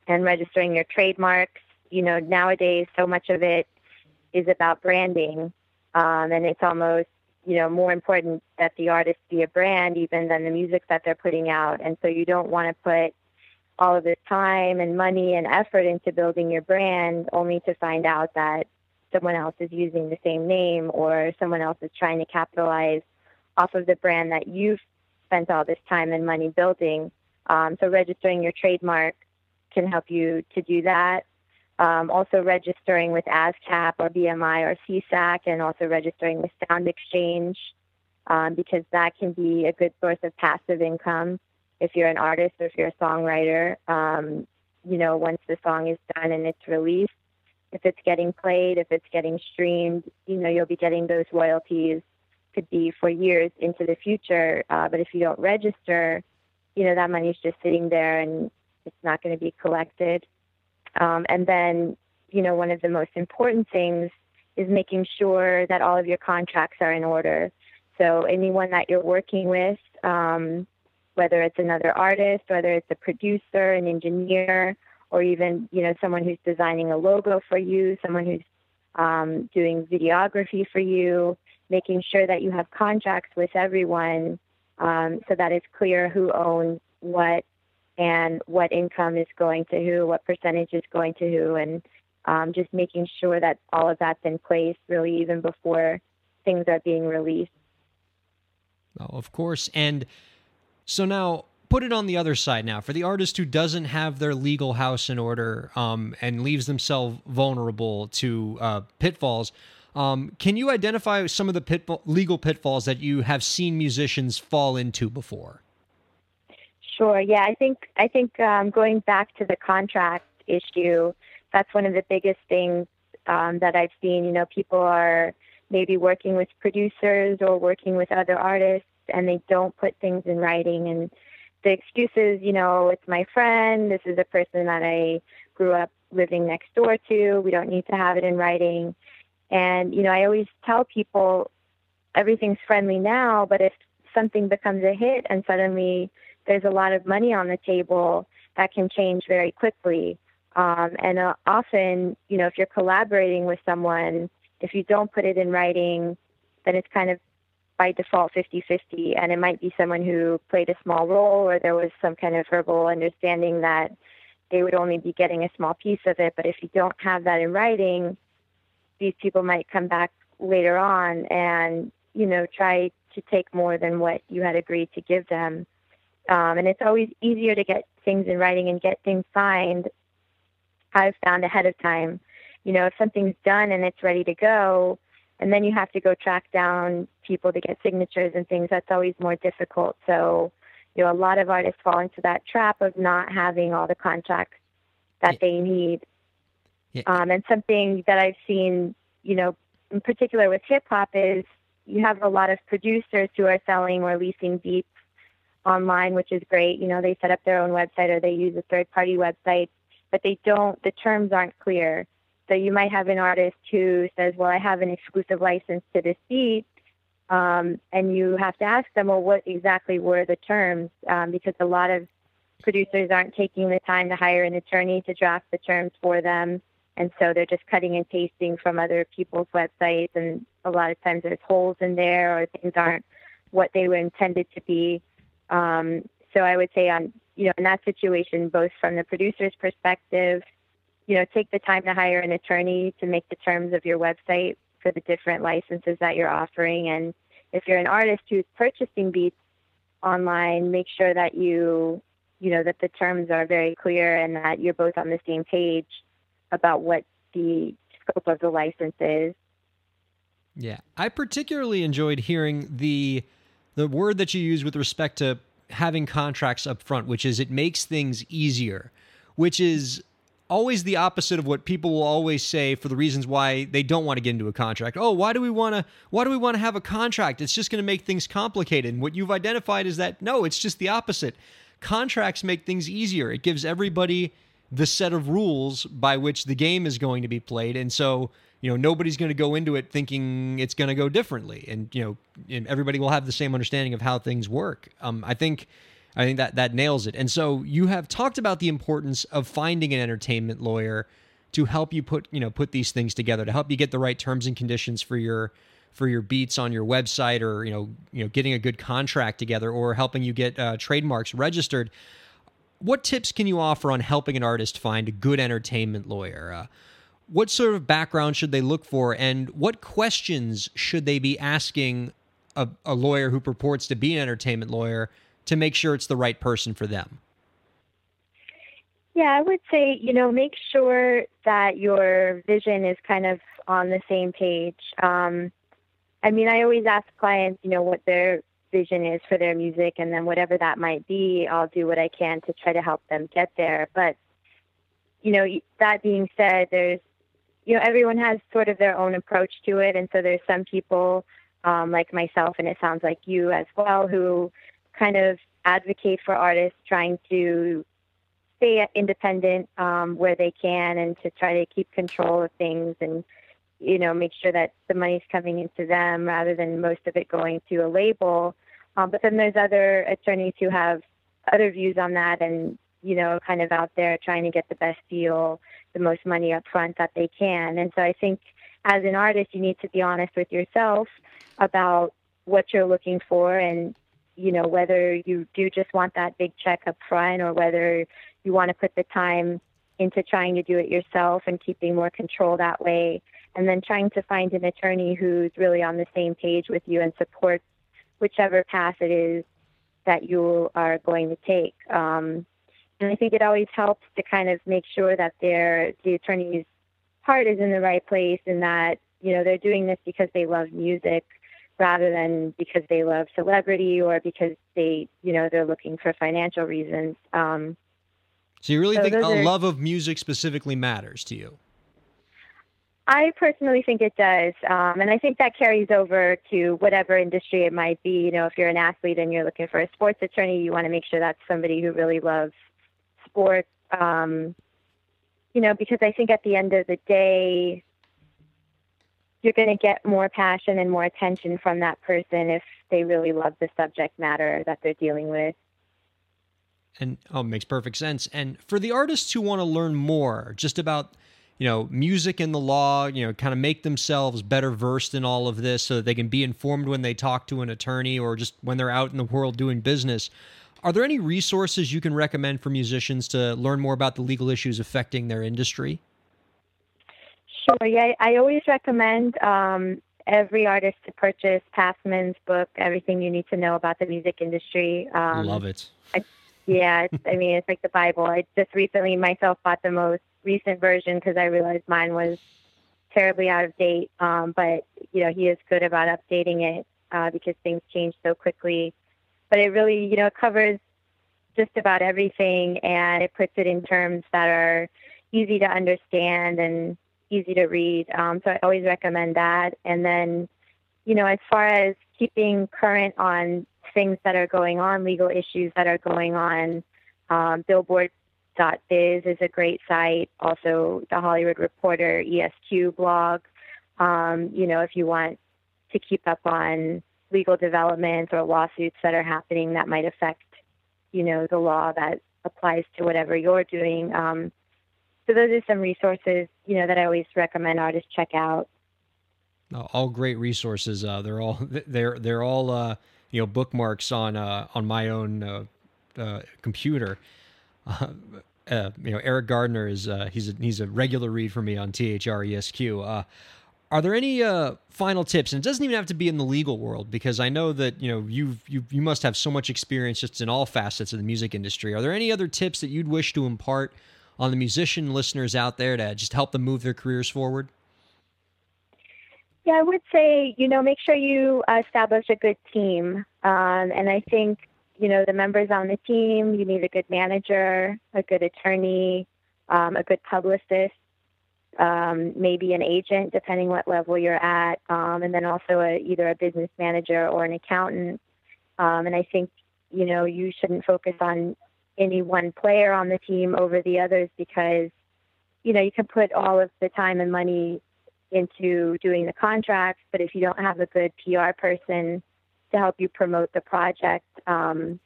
and registering your trademarks. You know, nowadays, so much of it is about branding, um, and it's almost, you know, more important that the artist be a brand even than the music that they're putting out. And so you don't want to put all of this time and money and effort into building your brand only to find out that someone else is using the same name or someone else is trying to capitalize off of the brand that you've spent all this time and money building. Um, so registering your trademark can help you to do that. Um, also registering with ASCAP or B M I or C SAC, and also registering with Sound Exchange, um, because that can be a good source of passive income. If you're an artist or if you're a songwriter, um, you know, once the song is done and it's released, if it's getting played, if it's getting streamed, you know, you'll be getting those royalties, could be for years into the future. Uh, but if you don't register, you know, that money's just sitting there and it's not going to be collected. Um, and then, you know, one of the most important things is making sure that all of your contracts are in order. So anyone that you're working with, um, whether it's another artist, whether it's a producer, an engineer, or even, you know, someone who's designing a logo for you, someone who's um, doing videography for you, making sure that you have contracts with everyone um, so that it's clear who owns what and what income is going to who, what percentage is going to who, and um, just making sure that all of that's in place really even before things are being released. Oh, of course. And so now put it on the other side now for the artist who doesn't have their legal house in order um, and leaves themselves vulnerable to uh, pitfalls. Um, can you identify some of the pitfall, legal pitfalls that you have seen musicians fall into before? Sure. Yeah, I think I think um, going back to the contract issue, that's one of the biggest things um, that I've seen. You know, people are maybe working with producers or working with other artists, and they don't put things in writing. And the excuse is, you know, it's my friend. This is a person that I grew up living next door to. We don't need to have it in writing. And, you know, I always tell people everything's friendly now, but if something becomes a hit and suddenly there's a lot of money on the table, that can change very quickly. Um, and uh, often, you know, if you're collaborating with someone, if you don't put it in writing, then it's kind of by default fifty-fifty, and it might be someone who played a small role, or there was some kind of verbal understanding that they would only be getting a small piece of it. But if you don't have that in writing, these people might come back later on and, you know, try to take more than what you had agreed to give them. Um, and it's always easier to get things in writing and get things signed, I've found, ahead of time. You know, if something's done and it's ready to go, and then you have to go track down people to get signatures and things, that's always more difficult. So, you know, a lot of artists fall into that trap of not having all the contracts that yeah. they need. Yeah. Um, and something that I've seen, you know, in particular with hip hop is you have a lot of producers who are selling or leasing beats online, which is great. You know, they set up their own website or they use a third party website, but they don't, the terms aren't clear. So you might have an artist who says, well, I have an exclusive license to this beat. Um, and you have to ask them, well, what exactly were the terms? Um, because a lot of producers aren't taking the time to hire an attorney to draft the terms for them. And so they're just cutting and pasting from other people's websites. And a lot of times there's holes in there or things aren't what they were intended to be. Um, so I would say, on, you know, in that situation, both from the producer's perspective, you know, take the time to hire an attorney to make the terms of your website for the different licenses that you're offering. And if you're an artist who's purchasing beats online, make sure that you, you know, that the terms are very clear and that you're both on the same page about what the scope of the license is. Yeah. I particularly enjoyed hearing the, the word that you use with respect to having contracts up front, which is it makes things easier, which is always the opposite of what people will always say for the reasons why they don't want to get into a contract. Oh, why do we want to, why do we want to have a contract? It's just going to make things complicated. And what you've identified is that, no, it's just the opposite. Contracts make things easier. It gives everybody the set of rules by which the game is going to be played. And so, you know, nobody's going to go into it thinking it's going to go differently. And, you know, and everybody will have the same understanding of how things work. Um, I think, I think that, that nails it. And so you have talked about the importance of finding an entertainment lawyer to help you put, you know, put these things together, to help you get the right terms and conditions for your, for your beats on your website, or, you know, you know, getting a good contract together, or helping you get uh, trademarks registered. What tips can you offer on helping an artist find a good entertainment lawyer? Uh, what sort of background should they look for, and what questions should they be asking a, a lawyer who purports to be an entertainment lawyer to make sure it's the right person for them? Yeah, I would say, you know, make sure that your vision is kind of on the same page. Um, I mean, I always ask clients, you know, what their vision is for their music, and then whatever that might be, I'll do what I can to try to help them get there. But, you know, that being said, there's, you know, everyone has sort of their own approach to it. And so there's some people um, like myself, and it sounds like you as well, who kind of advocate for artists trying to stay independent um, where they can, and to try to keep control of things, and, you know, make sure that the money's coming into them rather than most of it going to a label. Um, but then there's other attorneys who have other views on that, and, you know, kind of out there trying to get the best deal, the most money up front that they can. And so I think as an artist, you need to be honest with yourself about what you're looking for, and, you know, whether you do just want that big check up front, or whether you want to put the time into trying to do it yourself and keeping more control that way. And then trying to find an attorney who's really on the same page with you and supports whichever path it is that you are going to take. Um, and I think it always helps to kind of make sure that their the attorney's heart is in the right place, and that, you know, they're doing this because they love music rather than because they love celebrity, or because they, you know, they're looking for financial reasons. Um, so you really so think a are... love of music specifically matters to you? I personally think it does. Um, and I think that carries over to whatever industry it might be. You know, if you're an athlete and you're looking for a sports attorney, you want to make sure that's somebody who really loves sports. Um, you know, because I think at the end of the day, you're going to get more passion and more attention from that person if they really love the subject matter that they're dealing with. And oh, makes perfect sense. And for the artists who want to learn more just about, you know, music and the law, you know, kind of make themselves better versed in all of this so that they can be informed when they talk to an attorney, or just when they're out in the world doing business. Are there any resources you can recommend for musicians to learn more about the legal issues affecting their industry? Sure. Yeah, I always recommend um, every artist to purchase Passman's book, Everything You Need to Know About the Music Industry. Um, Love it. I, yeah, it's, I mean, it's like the Bible. I just recently myself bought the most recent version because I realized mine was terribly out of date. Um, but, you know, he is good about updating it uh, because things change so quickly. But it really, you know, it covers just about everything, and it puts it in terms that are easy to understand and easy to read. Um, so I always recommend that. And then, you know, as far as keeping current on things that are going on, legal issues that are going on, um, Billboard .biz is a great site. Also, the Hollywood Reporter, E S Q blog. Um, you know, if you want to keep up on legal developments or lawsuits that are happening that might affect, you know, the law that applies to whatever you're doing. Um, so those are some resources, you know, that I always recommend artists check out. All great resources. Uh, they're all they're they're all uh, you know, bookmarks on uh, on my own uh, uh, computer. Uh, uh, you know, Eric Gardner is uh, he's a, he's a regular read for me on T H R E S Q. Uh, are there any uh, final tips? And it doesn't even have to be in the legal world, because I know that, you know, you've, you you must have so much experience just in all facets of the music industry. Are there any other tips that you'd wish to impart on the musician listeners out there to just help them move their careers forward? Yeah, I would say, you know, make sure you establish a good team. Um, and I think, you know, the members on the team, you need a good manager, a good attorney, um, a good publicist, um, maybe an agent, depending what level you're at, um, and then also a, either a business manager or an accountant. Um, and I think, you know, you shouldn't focus on any one player on the team over the others, because, you know, you can put all of the time and money into doing the contracts, but if you don't have a good P R person to help you promote the project, um,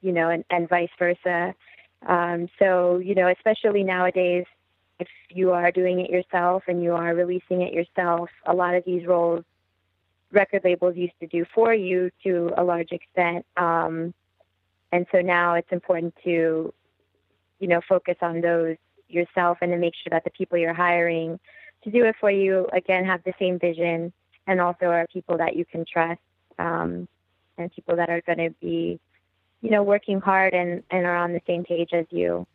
you know, and, and vice versa. Um, so, you know, especially nowadays, if you are doing it yourself and you are releasing it yourself, a lot of these roles record labels used to do for you to a large extent. Um, and so now it's important to, you know, focus on those yourself, and to make sure that the people you're hiring to do it for you, again, have the same vision, and also are people that you can trust. Um, and people that are going to be, you know, working hard and, and are on the same page as you.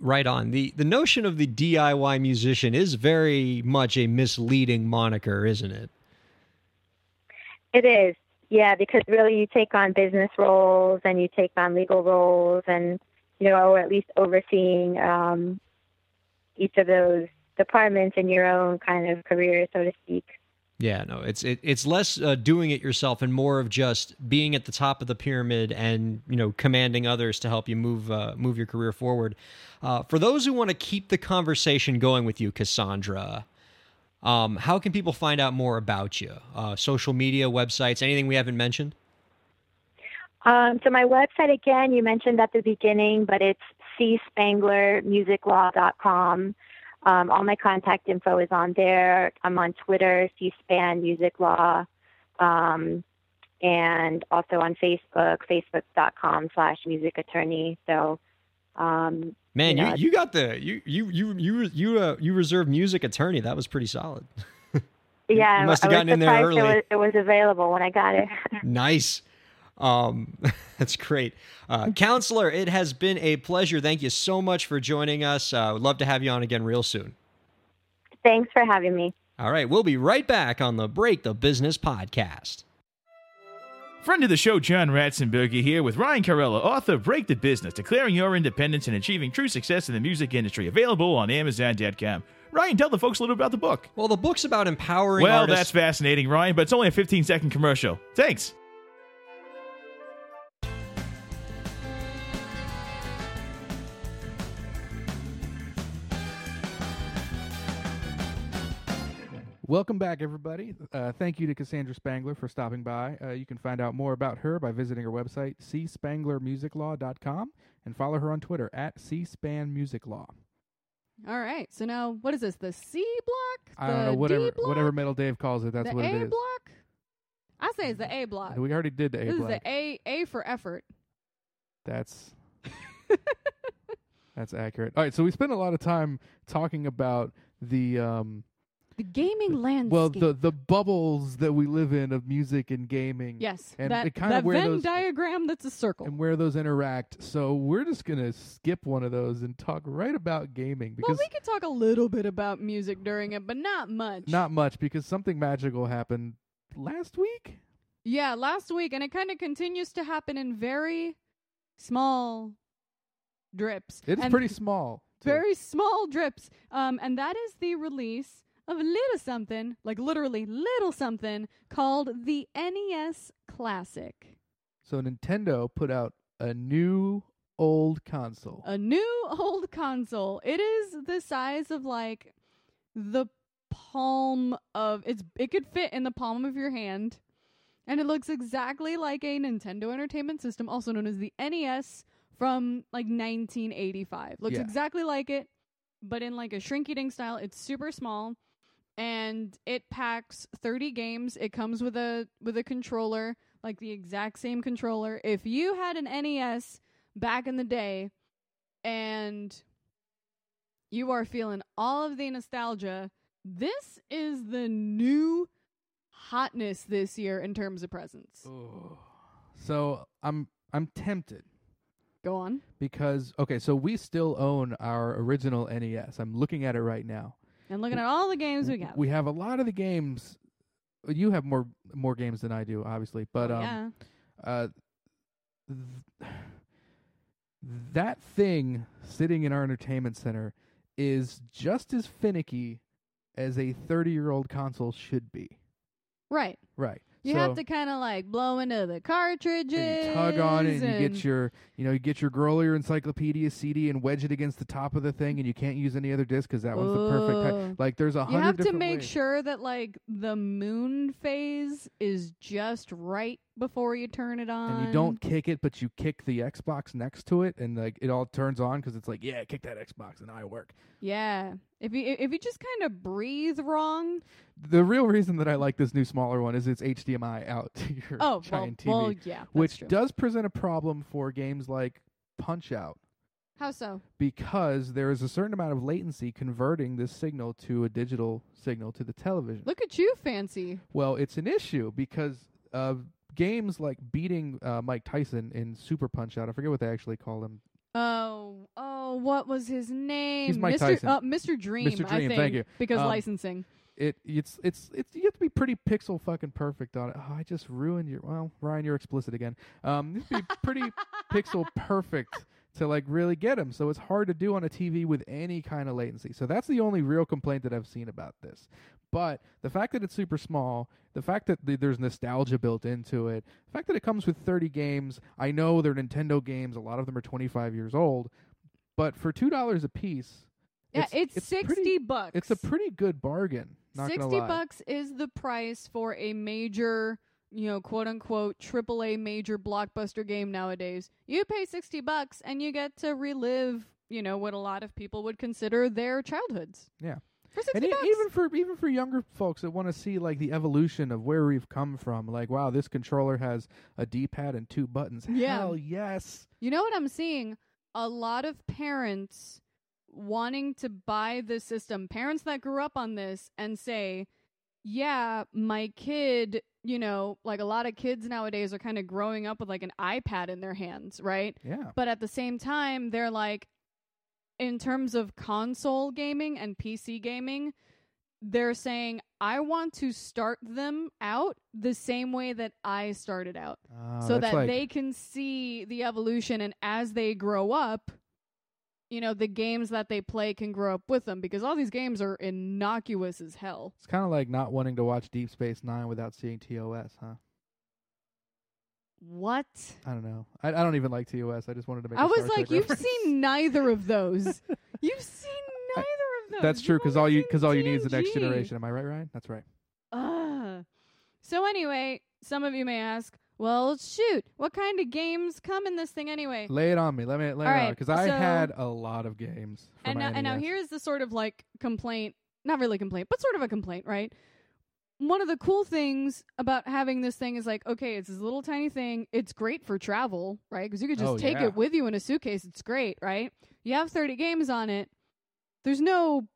Right on. The the notion of the D I Y musician is very much a misleading moniker, isn't it? It is. Yeah, because really you take on business roles and you take on legal roles and, you know, or at least overseeing um, each of those departments in your own kind of career, so to speak. Yeah, no, it's it, it's less uh, doing it yourself and more of just being at the top of the pyramid and, you know, commanding others to help you move uh, move your career forward. Uh, for those who want to keep the conversation going with you, Cassandra, um, how can people find out more about you? Uh, social media, websites, anything we haven't mentioned? Um, so my website, again, you mentioned at the beginning, but it's c spangler music law dot com. Um, all my contact info is on there. I'm on Twitter, C-SPAN Music Law, um, and also on Facebook, facebook.com slash music attorney. So, um, man, you, know, you, you got the, you, you, you, you, you, uh, you reserved music attorney. That was pretty solid. you, yeah. You must have gotten in there early. It was, it was available when I got it. Nice. Um, that's great. Uh, Counselor, it has been a pleasure. Thank you so much for joining us. I uh, would love to have you on again real soon. Thanks for having me. All right. We'll be right back on the Break the Business Podcast. Friend of the show, John Ratzenberger here with Ryan Carella, author of Break the Business, Declaring Your Independence and Achieving True Success in the Music Industry, available on Amazon dot com. Ryan, tell the folks a little bit about the book. Well, the book's about empowering well, artists. Well, that's fascinating, Ryan, but it's only a fifteen-second commercial. Thanks. Welcome back, everybody. Uh, thank you to Cassandra Spangler for stopping by. Uh, you can find out more about her by visiting her website, c spangler music law dot com, and follow her on Twitter, at c span music law. All right. So now, what is this, the C block? I don't know, whatever, whatever Metal Dave calls it, that's what it is. The A block? I say it's the A block. We already did the A block. This is the A, A for effort. That's... that's accurate. All right, so we spent a lot of time talking about the... Um, The gaming landscape. Well, the, the bubbles that we live in of music and gaming. Yes, and that, it kind that of where Venn those, diagram that's a circle. And where those interact. So we're just going to skip one of those and talk right about gaming. Because well, we could talk a little bit about music during it, but not much. Not much, because something magical happened last week? Yeah, last week, and it kind of continues to happen in very small drips. It's and pretty small. Too. Very small drips, um, and that is the release of a little something, like literally little something, called the N E S Classic. So Nintendo put out a new old console. A new old console. It is the size of like the palm of it's it could fit in the palm of your hand. And it looks exactly like a Nintendo Entertainment System, also known as the N E S, from like nineteen eighty-five. Looks yeah. exactly like it, but in like a shrinky-dink style. It's super small. And it packs thirty games. It comes with a with a controller, like the exact same controller. If you had an N E S back in the day and You are feeling all of the nostalgia. This is the new hotness this year in terms of presents. Ooh. So I'm I'm tempted. Go on. Because, okay, so we still own our original N E S. I'm looking at it right now. And looking we, at all the games we got. We have a lot of the games. You have more more games than I do, obviously. But um, yeah. uh, th- that thing sitting in our entertainment center is just as finicky as a thirty-year-old console should be. Right. Right. You so have to kind of like blow into the cartridges. And you tug on it, and, and you get your, you know, you get your Grolier encyclopedia C D and wedge it against the top of the thing, and you can't use any other disc because that Ooh. one's the perfect. Hi- like, there's a hundred. You have to make ways. sure that like the moon phase is just right before you turn it on. And you don't kick it, but you kick the Xbox next to it, and like it all turns on because it's like, yeah, kick that Xbox, and now I work. Yeah, if you if you just kind of breathe wrong. The real reason that I like this new smaller one is it's H D M I out to your oh, giant well, T V, well, yeah, which true. does present a problem for games like Punch Out. How so? Because there is a certain amount of latency converting this signal to a digital signal to the television. Look at you, fancy. Well, it's an issue because uh, games like beating uh, Mike Tyson in Super Punch Out, I forget what they actually call him. Oh, oh, what was his name? He's Mike Mister Tyson. Uh, Mister Dream, Mister Dream, I think, thank you. Because um, licensing. It it's it's it's you have to be pretty pixel fucking perfect on it. Oh, I just ruined your well, Ryan, you're explicit again. Um, you have to be pretty pixel perfect to like really get him. So it's hard to do on a T V with any kind of latency. So that's the only real complaint that I've seen about this. But the fact that it's super small, the fact that th- there's nostalgia built into it, the fact that it comes with thirty games. I know they're Nintendo games. A lot of them are twenty-five years old, but for two dollars a piece, yeah, it's, it's, it's sixty pretty, bucks. It's a pretty good bargain. Not sixty bucks is the price for a major, you know, quote unquote triple A major blockbuster game nowadays. You pay sixty bucks and you get to relive, you know, what a lot of people would consider their childhoods. Yeah. For sixty and e- bucks. Even for even for younger folks that want to see like the evolution of where we've come from, like, wow, this controller has a D-pad and two buttons. Yeah. Hell yes. You know what I'm seeing? A lot of parents wanting to buy this system, parents that grew up on this and say, yeah, my kid, you know, like a lot of kids nowadays are kind of growing up with like an iPad in their hands, right? Yeah. But at the same time, they're like, in terms of console gaming and P C gaming, they're saying, I want to start them out the same way that I started out uh, so that like- they can see the evolution. And as they grow up, you know, the games that they play can grow up with them because all these games are innocuous as hell. It's kind of like not wanting to watch Deep Space Nine without seeing T O S, huh? What? I don't know. I, I don't even like T O S. I just wanted to make I a was Star like, Trek you've reference. Seen neither of those. You've seen neither I, of those. That's true because all you because all you need is the Next Generation. Am I right, Ryan? That's right. Uh, so anyway, some of you may ask, well, shoot, what kind of games come in this thing anyway? Lay it on me. Let me lay All it right, on because so I had a lot of games. And now, and now here's the sort of like complaint, not really complaint, but sort of a complaint, right? One of the cool things about having this thing is like, okay, it's this little tiny thing. It's great for travel, right? Because you could just oh, take yeah. it with you in a suitcase. It's great, right? You have thirty games on it. There's no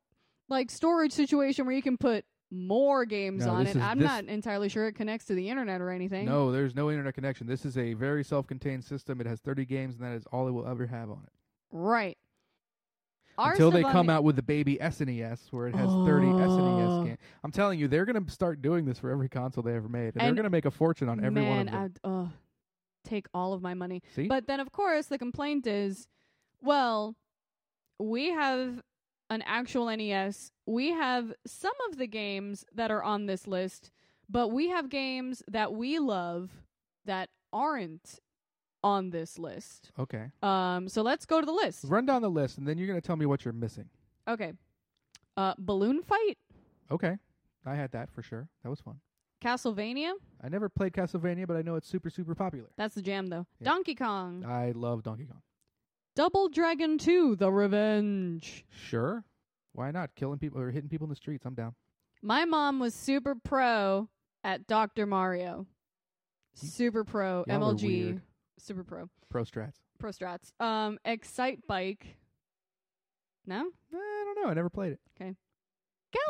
like storage situation where you can put more games no, on it. Is, I'm not entirely sure it connects to the internet or anything. No, there's no internet connection. This is a very self-contained system. It has thirty games, and that is all it will ever have on it. Right. Until they come out with the baby S N E S, where it has oh. thirty S N E S games. I'm telling you, they're going to start doing this for every console they ever made. And, and they're going to make a fortune on every man, one of them. Man, I'd uh, take all of my money. See? But then, of course, the complaint is, well, we have an actual N E S. We have some of the games that are on this list, but we have games that we love that aren't on this list. Okay. Um. So let's go to the list. Run down the list, and then you're gonna tell me what you're missing. Okay. Uh. Balloon Fight. Okay. I had that for sure. That was fun. Castlevania. I never played Castlevania, but I know it's super super popular. That's the jam, though. Yeah. Donkey Kong. I love Donkey Kong. Double Dragon two, The Revenge. Sure. Why not? Killing people or hitting people in the streets. I'm down. My mom was super pro at Doctor Mario. Super pro. Y'all M L G. Super pro. Pro strats. Pro strats. Um, Excite Bike. No? I don't don't know. I never played it. Okay.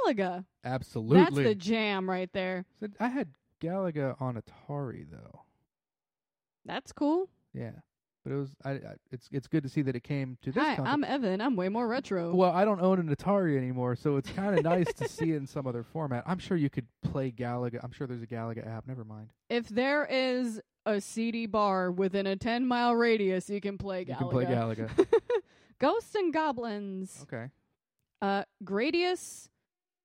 Galaga. Absolutely. That's the jam right there. So I had Galaga on Atari, though. That's cool. Yeah. But it was I, I it's it's good to see that it came to this. Hi, concept. I'm Evan. I'm way more retro. Well, I don't own an Atari anymore, so it's kind of nice to see it in some other format. I'm sure you could play Galaga. I'm sure there's a Galaga app. Never mind. If there is a C D bar within a ten mile radius, you can play Galaga. You can play Galaga. Ghosts and Goblins. Okay. Uh, Gradius,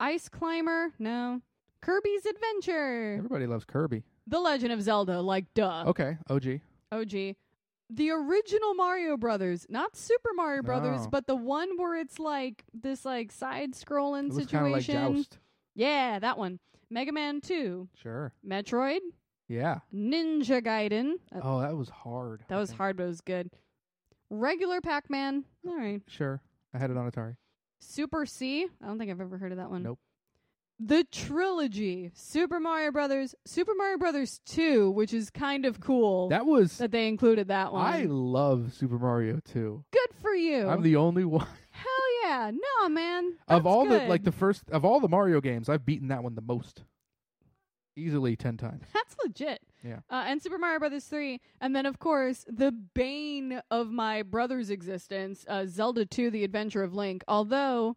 Ice Climber. No. Kirby's Adventure. Everybody loves Kirby. The Legend of Zelda. Like, duh. Okay. O G. O G. The original Mario Brothers, not Super Mario Brothers, no. but the one where it's like this like side-scrolling it was situation. Kind of like Joust. Yeah, that one. Mega Man two. Sure. Metroid. Yeah. Ninja Gaiden. Uh, oh, that was hard. That I was think. hard, but it was good. Regular Pac-Man. All right. Sure. I had it on Atari. Super C. I don't think I've ever heard of that one. Nope. The trilogy, Super Mario Brothers, Super Mario Brothers two, which is kind of cool. That was... That they included that one. I love Super Mario two. Good for you. I'm the only one. Hell yeah. No, man. That's of all good. the, like, the first... Of all the Mario games, I've beaten that one the most. Easily ten times. That's legit. Yeah. Uh, and Super Mario Brothers three. And then, of course, the bane of my brother's existence, uh, Zelda Two, The Adventure of Link. Although...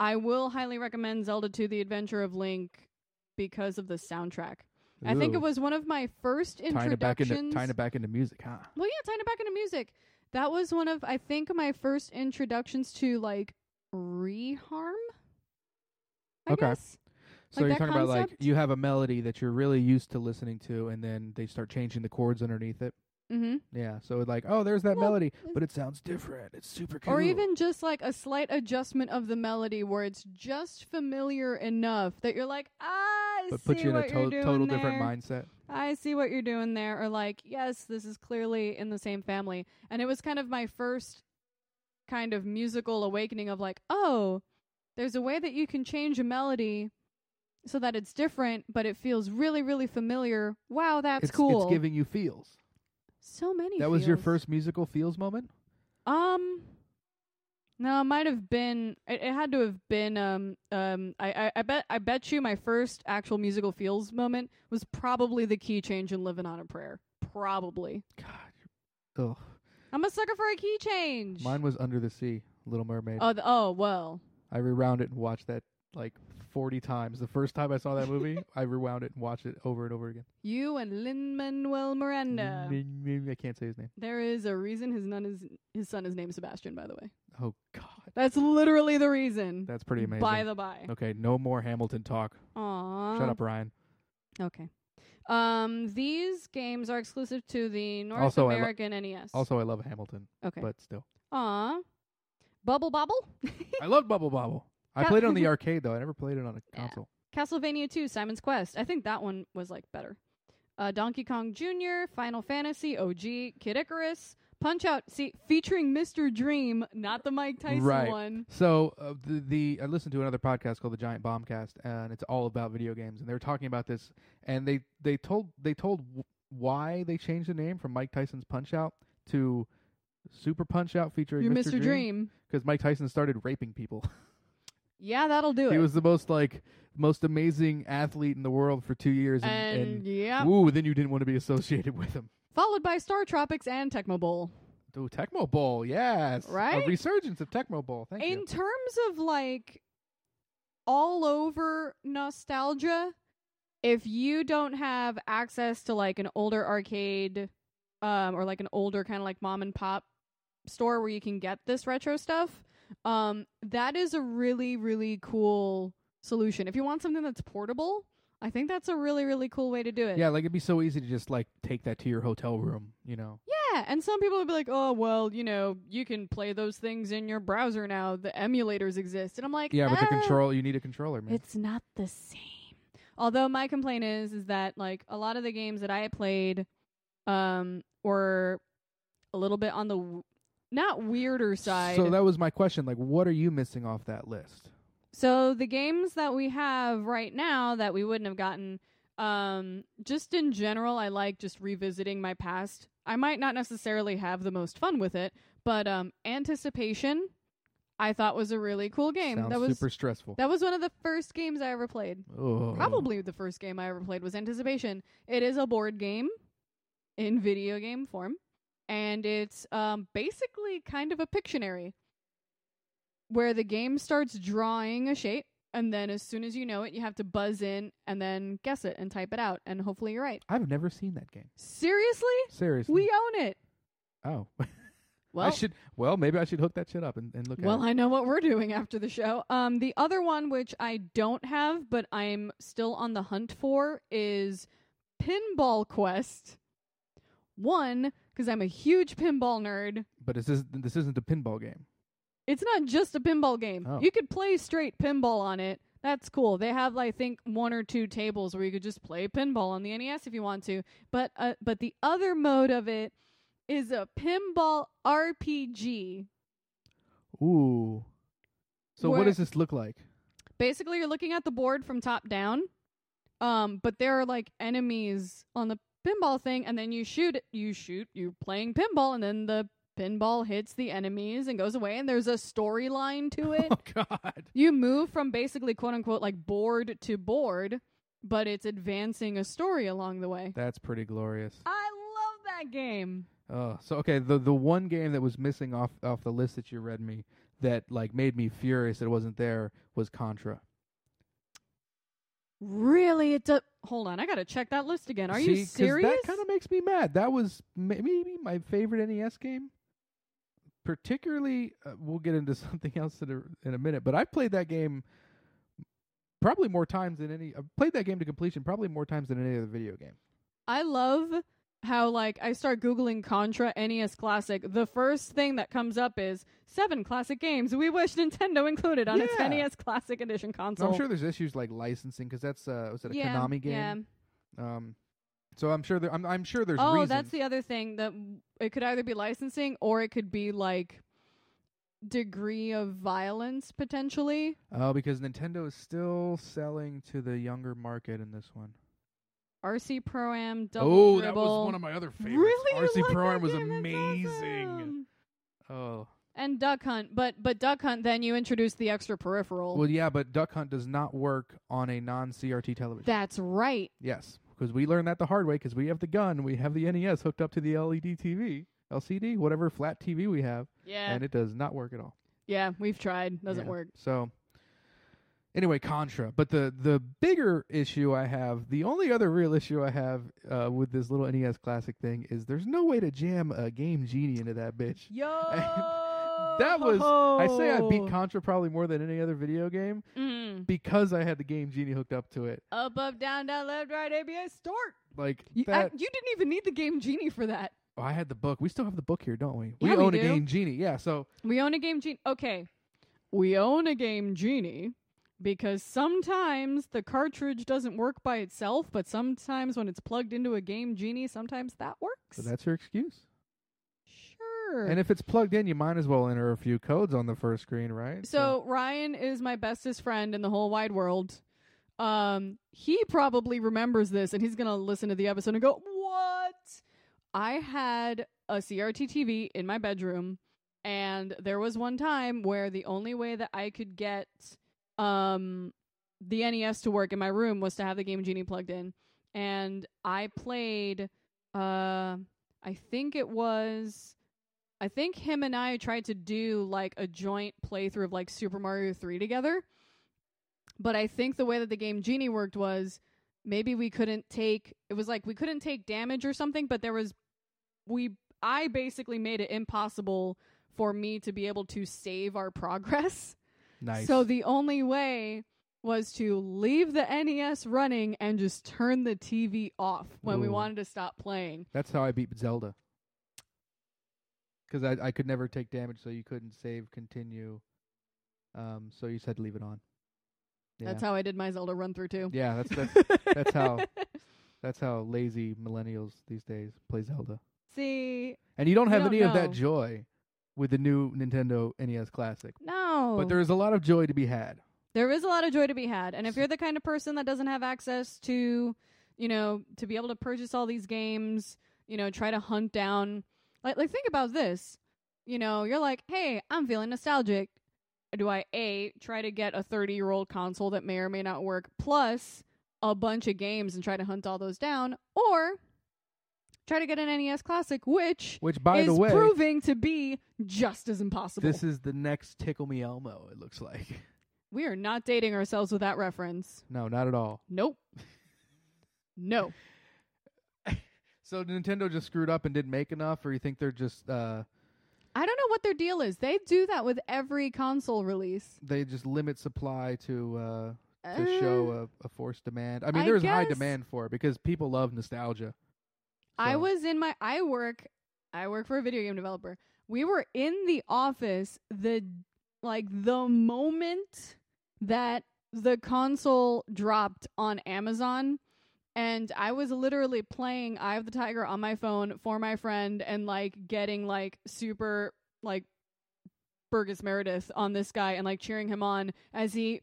I will highly recommend Zelda Two, The Adventure of Link because of the soundtrack. Ooh. I think it was one of my first introductions. Tying it back into, tying it back into music, huh? Well, yeah, tying it back into music. That was one of, I think, my first introductions to, like, reharm, I okay. guess. So like you're talking concept? about, like, you have a melody that you're really used to listening to, and then they start changing the chords underneath it. Mm-hmm. Yeah, so like, oh, there's that well, melody, but it sounds different. It's super cool. Or even just like a slight adjustment of the melody where it's just familiar enough that you're like, I but see puts you what in a to- you're total there. different mindset. I see what you're doing there. Or like, yes, this is clearly in the same family. And it was kind of my first kind of musical awakening of like, oh, there's a way that you can change a melody so that it's different, but it feels really, really familiar. Wow, that's it's, cool. It's giving you feels. So many. That feels. Was your first musical feels moment? Um, no, it might have been. It, it had to have been. Um, um, I, I, I bet. I bet you my first actual musical feels moment was probably the key change in "Living on a Prayer." Probably. God, ugh. I'm a sucker for a key change. Mine was "Under the Sea," Little Mermaid. Oh, the, oh well. I rewound it and watched that like forty times. The first time I saw that movie, I rewound it and watched it over and over again. You and Lin-Manuel Miranda. I can't say his name. There is a reason his nun is his son is named Sebastian, by the way. Oh God. That's literally the reason. That's pretty amazing. By the by. Okay, no more Hamilton talk. Aww. Shut up, Ryan. Okay. Um, these games are exclusive to the North also American lo- N E S. Also, I love Hamilton. Okay. But still. Aw. Bubble Bobble? I love Bubble Bobble. I played it on the arcade, though. I never played it on a yeah. console. Castlevania two, Simon's Quest. I think that one was, like, better. Uh, Donkey Kong Junior, Final Fantasy, O G, Kid Icarus, Punch Out. See, featuring Mister Dream, not the Mike Tyson right. one. So uh, the, the I listened to another podcast called The Giant Bombcast, and it's all about video games. And they were talking about this, and they, they told, they told w- why they changed the name from Mike Tyson's Punch Out to Super Punch Out featuring You're Mister Dream. Because Mike Tyson started raping people. Yeah, that'll do he it. He was the most, like, most amazing athlete in the world for two years. And, and, and yeah. Ooh, then you didn't want to be associated with him. Followed by Star Tropics and Tecmo Bowl. Ooh, Tecmo Bowl, yes. Right? A resurgence of Tecmo Bowl. Thank in you. In terms of, like, all over nostalgia, if you don't have access to, like, an older arcade um, or, like, an older kind of, like, mom and pop store where you can get this retro stuff... Um, that is a really, really cool solution. If you want something that's portable, I think that's a really, really cool way to do it. Yeah, like it'd be so easy to just like take that to your hotel room, you know? Yeah, and some people would be like, oh, well, you know, you can play those things in your browser now. The emulators exist. And I'm like, yeah, but ah, the control, you need a controller, man. It's not the same. Although my complaint is, is that like a lot of the games that I played, um, were a little bit on the... W- Not weirder side. So that was my question. Like, what are you missing off that list? So the games that we have right now that we wouldn't have gotten, um, just in general, I like just revisiting my past. I might not necessarily have the most fun with it, but um, Anticipation, I thought was a really cool game. Sounds that was super stressful. That was one of the first games I ever played. Oh. Probably the first game I ever played was Anticipation. It is a board game in video game form, and it's um, basically kind of a Pictionary where the game starts drawing a shape, and then as soon as you know it, you have to buzz in and then guess it and type it out, and hopefully you're right. I've never seen that game. Seriously? Seriously. We own it. Oh. Well, I should, well, maybe I should hook that shit up and, and look well, at it. Well, I know what we're doing after the show. Um, the other one, which I don't have, but I'm still on the hunt for, is Pinball Quest. One, because I'm a huge pinball nerd. But this isn't, this isn't a pinball game. It's not just a pinball game. Oh. You could play straight pinball on it. That's cool. They have, I think, one or two tables where you could just play pinball on the N E S if you want to. But uh, but the other mode of it is a pinball R P G. Ooh. So what does this look like? Basically, you're looking at the board from top down, um, but there are like enemies on the pinball thing, and then you shoot. You shoot. You're playing pinball, and then the pinball hits the enemies and goes away. And there's a storyline to it. Oh God! You move from basically quote unquote like board to board, but it's advancing a story along the way. That's pretty glorious. I love that game. Oh, so okay, the the one game that was missing off, off the list that you read me that like made me furious that it wasn't there was Contra. Really? It do- Hold on, I gotta check that list again. Are See, you serious? That kind of makes me mad. That was maybe my favorite N E S game. Particularly, uh, we'll get into something else in a, in a minute. But I played that game probably more times than any. I played that game to completion probably more times than any other video game. I love how, like, I start Googling Contra N E S Classic. The first thing that comes up is seven classic games we wish Nintendo included on yeah. its N E S Classic Edition console. No, I'm sure there's issues like licensing because that's uh, was that a yeah, Konami game? Yeah. Um, so I'm sure there. I'm, I'm sure there's. Oh, reasons. That's the other thing that it could either be licensing or it could be like degree of violence potentially. Oh, because Nintendo is still selling to the younger market in this one. R C Pro-Am, Double Oh, Dribble. That was one of my other favorites. Really? R C like Pro-Am was amazing. Awesome. Oh. And Duck Hunt. But but Duck Hunt, then you introduced the extra peripheral. Well, yeah, but Duck Hunt does not work on a non-C R T television. That's right. Yes, because we learned that the hard way because we have the gun. We have the N E S hooked up to the L E D T V, L C D, whatever flat T V we have. Yeah. And it does not work at all. Yeah, we've tried. Doesn't yeah. work. So... Anyway, Contra. But the, the bigger issue I have, the only other real issue I have uh, with this little N E S Classic thing is there's no way to jam a Game Genie into that bitch. Yo! That was... I say I beat Contra probably more than any other video game mm. because I had the Game Genie hooked up to it. Up, up, down, down, left, right, A B A, start! Like you, that, I, you didn't even need the Game Genie for that. Oh, I had the book. We still have the book here, don't we? Yeah, we own we a Game Genie. Yeah, so... We own a Game Genie. Okay. We own a Game Genie... Because sometimes the cartridge doesn't work by itself, but sometimes when it's plugged into a Game Genie, sometimes that works. So that's your excuse? Sure. And if it's plugged in, you might as well enter a few codes on the first screen, right? So, so. Ryan is my bestest friend in the whole wide world. Um, he probably remembers this, and he's going to listen to the episode and go, what? I had a C R T T V in my bedroom, and there was one time where the only way that I could get... Um, the N E S to work in my room was to have the Game Genie plugged in, and I played. Uh, I think it was. I think him and I tried to do like a joint playthrough of like Super Mario three together, but I think the way that the Game Genie worked was maybe we couldn't take. It was like we couldn't take damage or something, but there was we. I basically made it impossible for me to be able to save our progress. Nice. So the only way was to leave the N E S running and just turn the T V off when Ooh. we wanted to stop playing. That's how I beat Zelda. Because I, I could never take damage, so you couldn't save, continue. Um, so you just had to leave it on. Yeah. That's how I did my Zelda run through too. Yeah, that's that's, that's how that's how lazy millennials these days play Zelda. See, and you don't have you don't any know. of that joy. With the new Nintendo N E S Classic. No. But there is a lot of joy to be had. There is a lot of joy to be had. And if you're the kind of person that doesn't have access to, you know, to be able to purchase all these games, you know, try to hunt down. Like, like think about this. You know, you're like, hey, I'm feeling nostalgic. do I A, try to get a thirty-year-old console that may or may not work, plus a bunch of games and try to hunt all those down, or try to get an N E S Classic, which, which by is the way, proving to be just as impossible. This is the next Tickle Me Elmo, it looks like. We are not dating ourselves with that reference. No, not at all. Nope. No. So Nintendo just screwed up and didn't make enough, or you think they're just... Uh, I don't know what their deal is. They do that with every console release. They just limit supply to... Uh, to uh, show a, a forced demand. I mean, I there's high demand for it because people love nostalgia. So. I was in my, I work, I work for a video game developer. We were in the office the, like the moment that the console dropped on Amazon, and I was literally playing Eye of the Tiger on my phone for my friend and like getting like super like Burgess Meredith on this guy and like cheering him on as he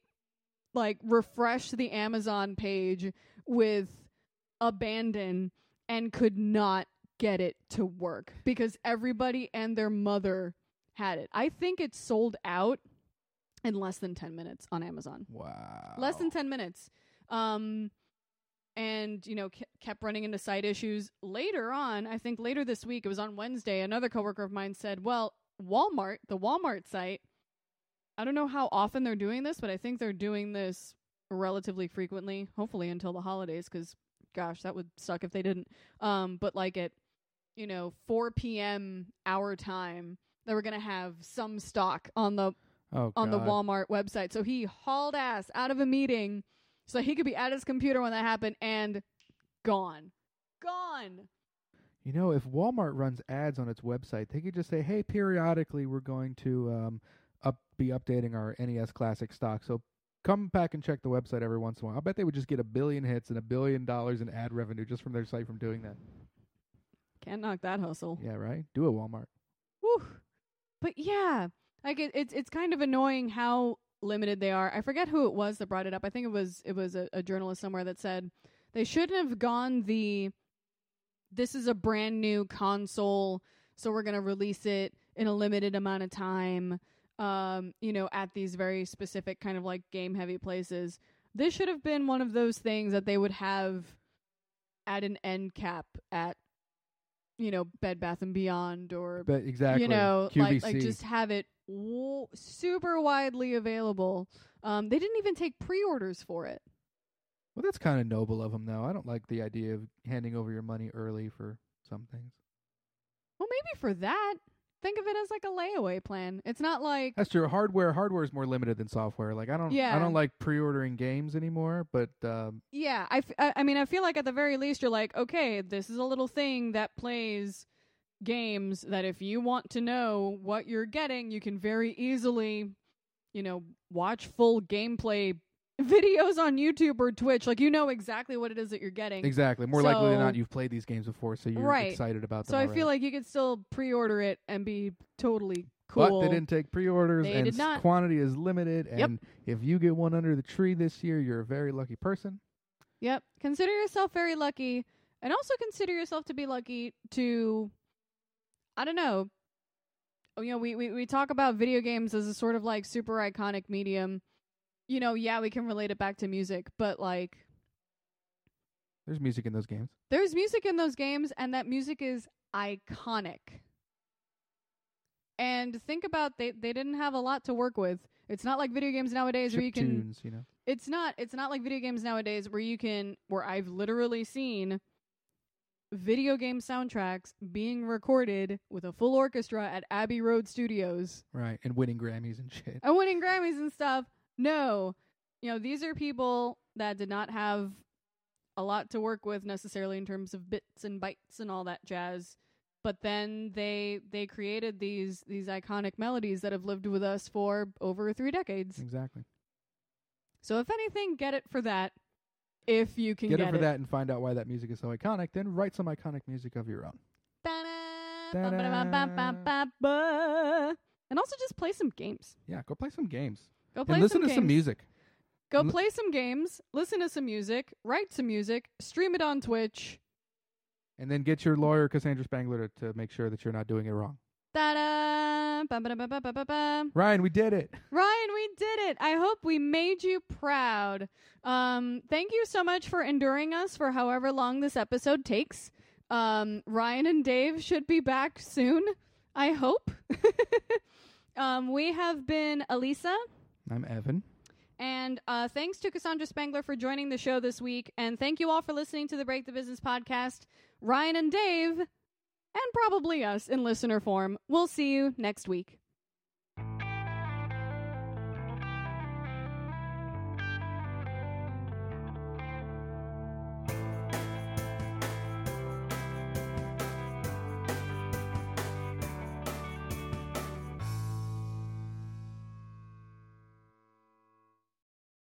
like refreshed the Amazon page with abandon and could not get it to work because everybody and their mother had it. I think it sold out in less than ten minutes on Amazon. Wow. Less than ten minutes. Um, and, you know, ke- kept running into site issues. Later on, I think later this week, it was on Wednesday, another coworker of mine said, well, Walmart, the Walmart site, I don't know how often they're doing this, but I think they're doing this relatively frequently, hopefully until the holidays, because, gosh, that would suck if they didn't. Um, but, like, at, you know, four p.m. our time, they were going to have some stock on the oh, on God. the Walmart website. So he hauled ass out of a meeting so he could be at his computer when that happened, and gone. Gone. You know, if Walmart runs ads on its website, they could just say, hey, periodically we're going to... Um, Up, be updating our N E S Classic stock. So come back and check the website every once in a while. I bet they would just get a billion hits and a billion dollars in ad revenue just from their site from doing that. Can't knock that hustle. Yeah, right? Do a Walmart. Woo. But yeah, like it, it's it's kind of annoying how limited they are. I forget who it was that brought it up. I think it was it was a, a journalist somewhere that said they shouldn't have gone the this is a brand new console, so we're going to release it in a limited amount of time. Um, you know, at these very specific kind of like game heavy places. This should have been one of those things that they would have at an end cap at, you know, Bed Bath and Beyond or, but exactly. you know, Q V C. like like just have it w- super widely available. Um, they didn't even take pre-orders for it. Well, that's kind of noble of them, though. I don't like the idea of handing over your money early for some things. Well, maybe for that. Think of it as like a layaway plan. It's not like that's true. Hardware, hardware is more limited than software. Like I don't, yeah. I don't like pre-ordering games anymore. But um, yeah, I, f- I mean, I feel like at the very least, you're like, okay, this is a little thing that plays games that if you want to know what you're getting, you can very easily, you know, watch full gameplay videos on YouTube or Twitch. Like you know exactly what it is that you're getting. Exactly. More so, likely than not, you've played these games before, so you're right. excited about them. So I already. feel like you could still pre-order it and be totally cool. But they didn't take pre-orders, they and did not. Quantity is limited. Yep. And if you get one under the tree this year, you're a very lucky person. Yep. Consider yourself very lucky, and also consider yourself to be lucky to, I don't know. You know, we we we talk about video games as a sort of like super iconic medium. You know, yeah, we can relate it back to music, but like... There's music in those games. There's music in those games, and that music is iconic. And think about, they, they didn't have a lot to work with. It's not like video games nowadays Chip where you can... tunes, you know. It's not, it's not like video games nowadays where you can... Where I've literally seen video game soundtracks being recorded with a full orchestra at Abbey Road Studios. Right, and winning Grammys and shit. And winning Grammys and stuff. No, you know, these are people that did not have a lot to work with necessarily in terms of bits and bytes and all that jazz. But then they they created these these iconic melodies that have lived with us for over three decades. Exactly. So if anything, get it for that. If you can get, get it for it. that and find out why that music is so iconic, then write some iconic music of your own. Da-da, da-da. And also just play some games. Yeah, go play some games. Go play and listen some to games. some music. Go L- play some games. Listen to some music. Write some music. Stream it on Twitch. And then get your lawyer, Cassandra Spangler, to, to make sure that you're not doing it wrong. Ta-da! Ryan, we did it. Ryan, we did it. I hope we made you proud. Um, thank you so much for enduring us for however long this episode takes. Um, Ryan and Dave should be back soon, I hope. um, we have been Elisa. I'm Evan. And uh, thanks to Cassandra Spangler for joining the show this week. And thank you all for listening to the Break the Business podcast. Ryan and Dave, and probably us in listener form. We'll see you next week.